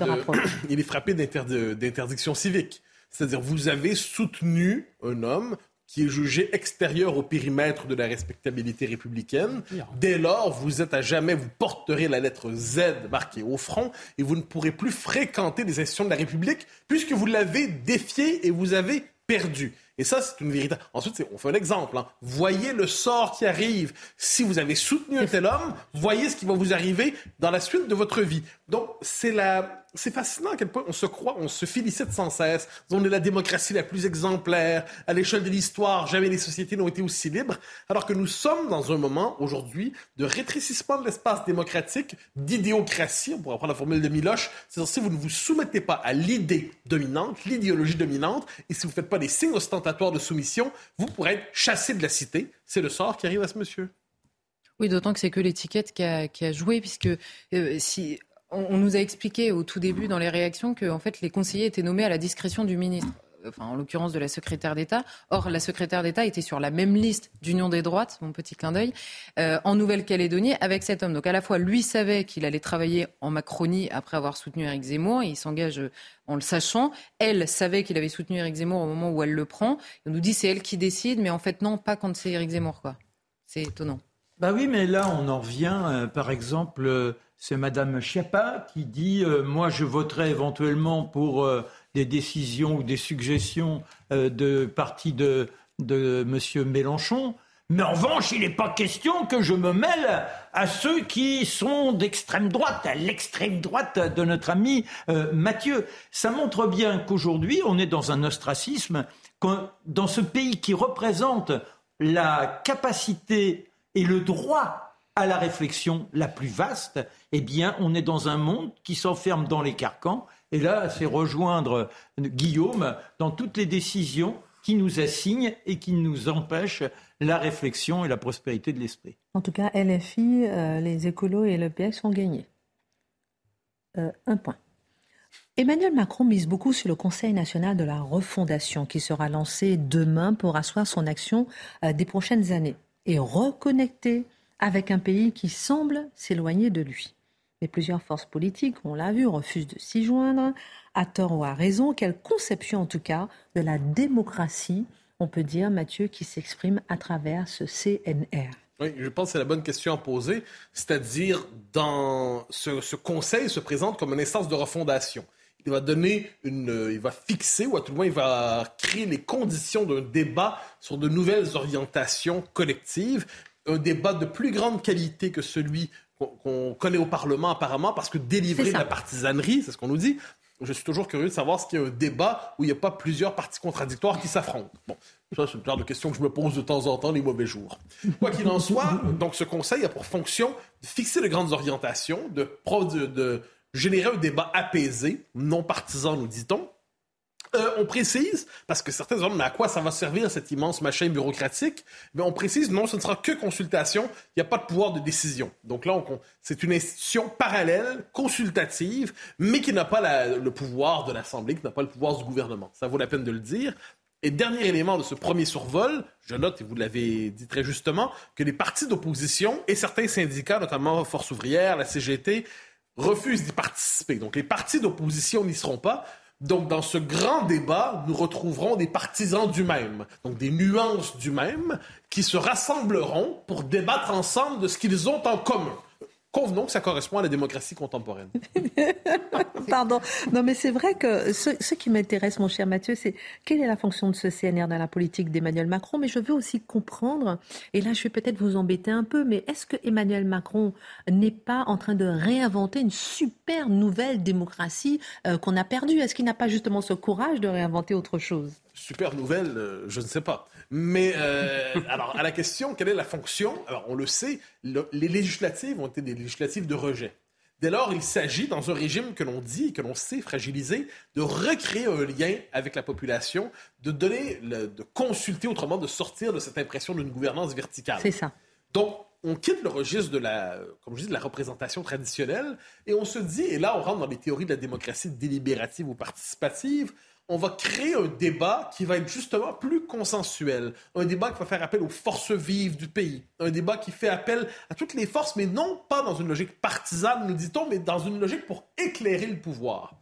Il est frappé d'interd... d'interdiction civique. C'est-à-dire, vous avez soutenu un homme qui est jugé extérieur au périmètre de la respectabilité républicaine. Dès lors, vous êtes à jamais, vous porterez la lettre Z marquée au front et vous ne pourrez plus fréquenter les institutions de la République puisque vous l'avez défié et vous avez perdu. Et ça, c'est une véritable... Ensuite, c'est... on fait un exemple. Hein. Voyez le sort qui arrive. Si vous avez soutenu un tel homme, voyez ce qui va vous arriver dans la suite de votre vie. Donc, c'est la... C'est fascinant à quel point on se croit, on se félicite sans cesse. On est la démocratie la plus exemplaire. À l'échelle de l'histoire, jamais les sociétés n'ont été aussi libres. Alors que nous sommes dans un moment, aujourd'hui, de rétrécissement de l'espace démocratique, d'idéocratie. On pourrait prendre la formule de Miloche. C'est-à-dire, si vous ne vous soumettez pas à l'idée dominante, l'idéologie dominante, et si vous ne faites pas des signes ostentatoires de soumission, vous pourrez être chassé de la cité. C'est le sort qui arrive à ce monsieur. Oui, d'autant que c'est que l'étiquette qui a, qui a joué, puisque euh, si... On nous a expliqué au tout début dans les réactions que en fait, les conseillers étaient nommés à la discrétion du ministre, enfin, en l'occurrence de la secrétaire d'État. Or, la secrétaire d'État était sur la même liste d'Union des droites, mon petit clin d'œil, euh, en Nouvelle-Calédonie avec cet homme. Donc à la fois, lui savait qu'il allait travailler en Macronie après avoir soutenu Éric Zemmour, et il s'engage en le sachant. Elle savait qu'il avait soutenu Éric Zemmour au moment où elle le prend. On nous dit c'est elle qui décide, mais en fait non, pas quand c'est Éric Zemmour, quoi. C'est étonnant. Bah oui, mais là on en revient, euh, par exemple... Euh... c'est Madame Schiappa qui dit euh, « Moi, je voterai éventuellement pour euh, des décisions ou des suggestions euh, de parti de, de M. Mélenchon. Mais en revanche, il n'est pas question que je me mêle à ceux qui sont d'extrême droite, à l'extrême droite de notre ami euh, Mathieu. » Ça montre bien qu'aujourd'hui, on est dans un ostracisme, dans ce pays qui représente la capacité et le droit à la réflexion la plus vaste. Eh bien, on est dans un monde qui s'enferme dans les carcans. Et là, c'est rejoindre Guillaume dans toutes les décisions qui nous assignent et qui nous empêchent la réflexion et la prospérité de l'esprit. En tout cas, L F I, euh, les écolos et le P X ont gagné. Euh, un point. Emmanuel Macron mise beaucoup sur le Conseil national de la refondation qui sera lancé demain pour asseoir son action euh, des prochaines années et reconnecter avec un pays qui semble s'éloigner de lui. Mais plusieurs forces politiques, on l'a vu, refusent de s'y joindre, à tort ou à raison. Quelle conception en tout cas de la démocratie, on peut dire, Mathieu, qui s'exprime à travers ce C N R? Oui, je pense que c'est la bonne question à poser, c'est-à-dire dans ce, ce conseil se présente comme une instance de refondation. Il va donner une, il va fixer, ou à tout le moins, il va créer les conditions d'un débat sur de nouvelles orientations collectives, un débat de plus grande qualité que celui qu'on, qu'on connaît au Parlement apparemment, parce que délivrer de la partisanerie, c'est ce qu'on nous dit. Je suis toujours curieux de savoir s'il y a un débat où il n'y a pas plusieurs partis contradictoires qui s'affrontent. Bon, ça, c'est le genre de question que je me pose de temps en temps les mauvais jours. Quoi qu'il en soit, donc, ce conseil a pour fonction de fixer de grandes orientations, de, pro- de, de générer un débat apaisé, non partisan, nous dit-on. Euh, on précise, parce que certains disent, mais à quoi ça va servir cette immense machine bureaucratique? Mais on précise, non, ce ne sera que consultation, il n'y a pas de pouvoir de décision. Donc là, on, c'est une institution parallèle, consultative, mais qui n'a pas la, le pouvoir de l'Assemblée, qui n'a pas le pouvoir du gouvernement. Ça vaut la peine de le dire. Et dernier élément de ce premier survol, je note, et vous l'avez dit très justement, que les partis d'opposition et certains syndicats, notamment Force ouvrière, la C G T, refusent d'y participer. Donc les partis d'opposition n'y seront pas. Donc, dans ce grand débat, nous retrouverons des partisans du même, donc des nuances du même, qui se rassembleront pour débattre ensemble de ce qu'ils ont en commun. Convenons que ça correspond à la démocratie contemporaine. Pardon. Non, mais c'est vrai que ce, ce qui m'intéresse, mon cher Mathieu, c'est quelle est la fonction de ce C N R dans la politique d'Emmanuel Macron? Mais je veux aussi comprendre, et là je vais peut-être vous embêter un peu, mais est-ce que Emmanuel Macron n'est pas en train de réinventer une super nouvelle démocratie euh, qu'on a perdue? Est-ce qu'il n'a pas justement ce courage de réinventer autre chose? Super nouvelle, euh, je ne sais pas. Mais euh, alors, à la question, quelle est la fonction? Alors, on le sait, le, les législatives ont été des législatives de rejet. Dès lors, il s'agit, dans un régime que l'on dit, que l'on sait fragilisé, de recréer un lien avec la population, de donner, le, de consulter autrement, de sortir de cette impression d'une gouvernance verticale. C'est ça. Donc, on quitte le registre de la, comme je dis, de la représentation traditionnelle et on se dit, et là, on rentre dans les théories de la démocratie délibérative ou participative, on va créer un débat qui va être justement plus consensuel, un débat qui va faire appel aux forces vives du pays, un débat qui fait appel à toutes les forces, mais non pas dans une logique partisane, nous dit-on, mais dans une logique pour éclairer le pouvoir.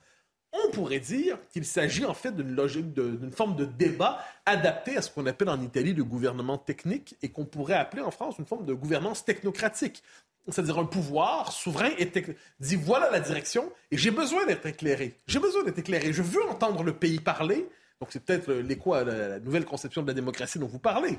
On pourrait dire qu'il s'agit en fait d'une logique, de, d'une forme de débat adaptée à ce qu'on appelle en Italie le gouvernement technique et qu'on pourrait appeler en France une forme de gouvernance technocratique. C'est-à-dire un pouvoir souverain éclair... dit voilà la direction et j'ai besoin d'être éclairé. J'ai besoin d'être éclairé. Je veux entendre le pays parler. Donc c'est peut-être l'écho à la nouvelle conception de la démocratie dont vous parlez.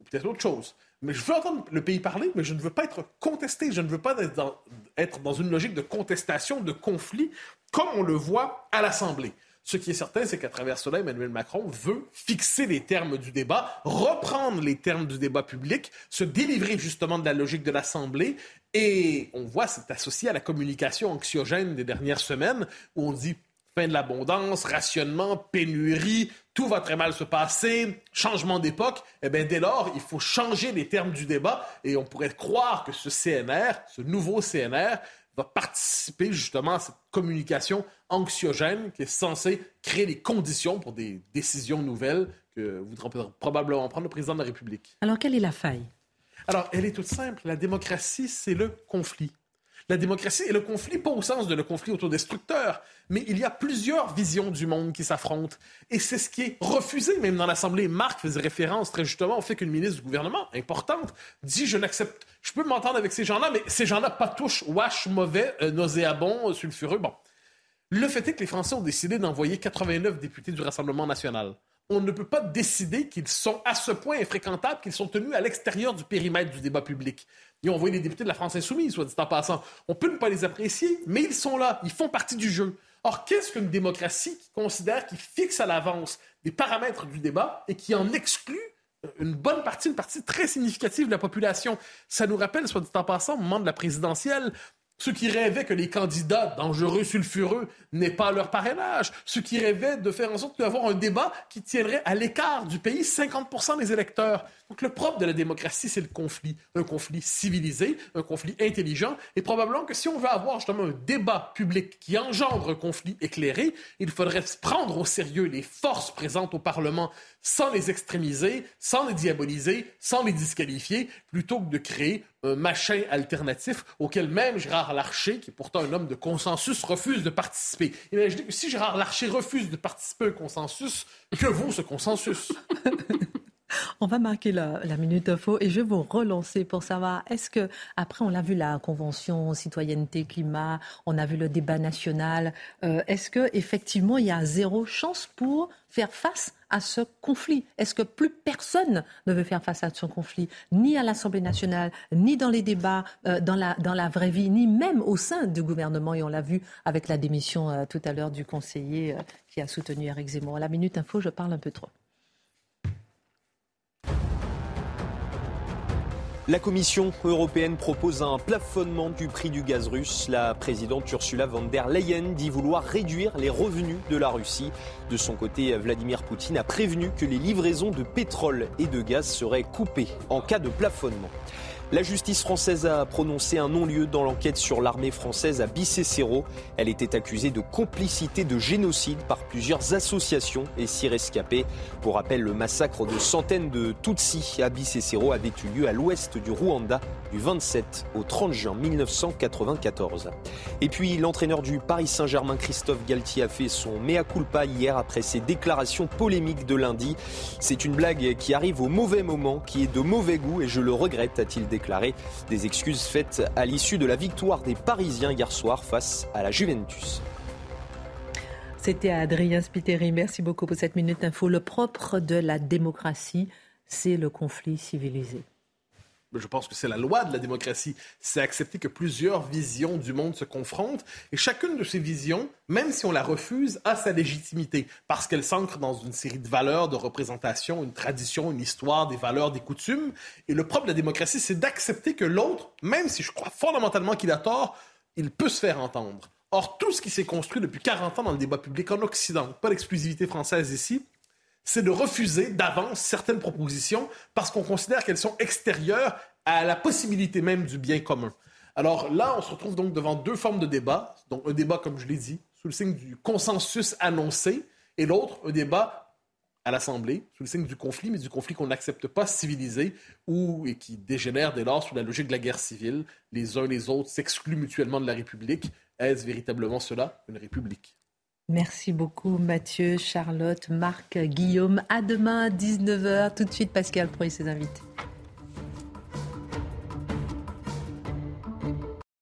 Ou peut-être autre chose. Mais je veux entendre le pays parler, mais je ne veux pas être contesté. Je ne veux pas être dans, être dans une logique de contestation, de conflit, comme on le voit à l'Assemblée. Ce qui est certain, c'est qu'à travers cela, Emmanuel Macron veut fixer les termes du débat, reprendre les termes du débat public, se délivrer justement de la logique de l'Assemblée. Et on voit, c'est associé à la communication anxiogène des dernières semaines, où on dit fin de l'abondance, rationnement, pénurie, tout va très mal se passer, changement d'époque. Eh bien, dès lors, il faut changer les termes du débat. Et on pourrait croire que ce C N R, ce nouveau C N R, va participer justement à cette communication anxiogène qui est censée créer les conditions pour des décisions nouvelles que voudra probablement prendre le président de la République. Alors, quelle est la faille? Alors, elle est toute simple. La démocratie, c'est le conflit. La démocratie et le conflit, pas au sens de le conflit autodestructeur, mais il y a plusieurs visions du monde qui s'affrontent. Et c'est ce qui est refusé, même dans l'Assemblée. Marc faisait référence très justement au fait qu'une ministre du gouvernement, importante, dit « je n'accepte, je peux m'entendre avec ces gens-là, mais ces gens-là patouchent, wash, mauvais, euh, nauséabonds, sulfureux, bon. » Le fait est que les Français ont décidé d'envoyer quatre-vingt-neuf députés du Rassemblement national. On ne peut pas décider qu'ils sont à ce point infréquentables qu'ils sont tenus à l'extérieur du périmètre du débat public. Ils ont envoyé les députés de la France Insoumise, soit dit en passant. On peut ne pas les apprécier, mais ils sont là, ils font partie du jeu. Or, qu'est-ce qu'une démocratie qui considère, qui fixe à l'avance des paramètres du débat et qui en exclut une bonne partie, une partie très significative de la population? Ça nous rappelle, soit dit en passant, au moment de la présidentielle, ceux qui rêvaient que les candidats dangereux, sulfureux n'aient pas leur parrainage. Ceux qui rêvaient de faire en sorte d'avoir un débat qui tiendrait à l'écart du pays cinquante pour cent des électeurs. Donc le propre de la démocratie, c'est le conflit. Un conflit civilisé, un conflit intelligent. Et probablement que si on veut avoir justement un débat public qui engendre un conflit éclairé, il faudrait prendre au sérieux les forces présentes au Parlement sans les extrémiser, sans les diaboliser, sans les disqualifier, plutôt que de créer un machin alternatif auquel même Gérard Larcher, qui est pourtant un homme de consensus, refuse de participer. Imaginez que si Gérard Larcher refuse de participer à un consensus, que vaut ce consensus? On va marquer la, la minute info et je vais vous relancer pour savoir, est-ce que, après on l'a vu la Convention citoyenneté climat, on a vu le débat national, euh, est-ce qu'effectivement il y a zéro chance pour faire face à ce conflit? Est-ce que plus personne ne veut faire face à ce conflit, ni à l'Assemblée nationale, ni dans les débats, euh, dans, la, dans la vraie vie, ni même au sein du gouvernement? Et on l'a vu avec la démission euh, tout à l'heure du conseiller euh, qui a soutenu Éric Zemmour. La minute info, je parle un peu trop. La Commission européenne propose un plafonnement du prix du gaz russe. La présidente Ursula von der Leyen dit vouloir réduire les revenus de la Russie. De son côté, Vladimir Poutine a prévenu que les livraisons de pétrole et de gaz seraient coupées en cas de plafonnement. La justice française a prononcé un non-lieu dans l'enquête sur l'armée française à Bisesero. Elle était accusée de complicité de génocide par plusieurs associations et six rescapés. Pour rappel, le massacre de centaines de Tutsis à Bisesero avait eu lieu à l'ouest du Rwanda du vingt-sept au trente juin mille neuf cent quatre-vingt-quatorze. Et puis l'entraîneur du Paris Saint-Germain, Christophe Galtier, a fait son mea culpa hier après ses déclarations polémiques de lundi. C'est une blague qui arrive au mauvais moment, qui est de mauvais goût et je le regrette, a-t-il déclaré. Des excuses faites à l'issue de la victoire des Parisiens hier soir face à la Juventus. C'était Adrien Spiteri. Merci beaucoup pour cette minute info. Le propre de la démocratie, c'est le conflit civilisé. Je pense que c'est la loi de la démocratie. C'est accepter que plusieurs visions du monde se confrontent et chacune de ces visions, même si on la refuse, a sa légitimité parce qu'elle s'ancre dans une série de valeurs, de représentations, une tradition, une histoire, des valeurs, des coutumes. Et le propre de la démocratie, c'est d'accepter que l'autre, même si je crois fondamentalement qu'il a tort, il peut se faire entendre. Or, tout ce qui s'est construit depuis quarante ans dans le débat public en Occident, pas l'exclusivité française ici, c'est de refuser d'avance certaines propositions parce qu'on considère qu'elles sont extérieures à la possibilité même du bien commun. Alors là, on se retrouve donc devant deux formes de débat, donc un débat, comme je l'ai dit, sous le signe du consensus annoncé, et l'autre, un débat à l'Assemblée, sous le signe du conflit, mais du conflit qu'on n'accepte pas civilisé ou et qui dégénère dès lors sous la logique de la guerre civile. Les uns les autres s'excluent mutuellement de la République. Est-ce véritablement cela, une République? Merci beaucoup Mathieu, Charlotte, Marc, Guillaume. À demain à dix-neuf heures. Tout de suite, Pascal Proulx et ses invités.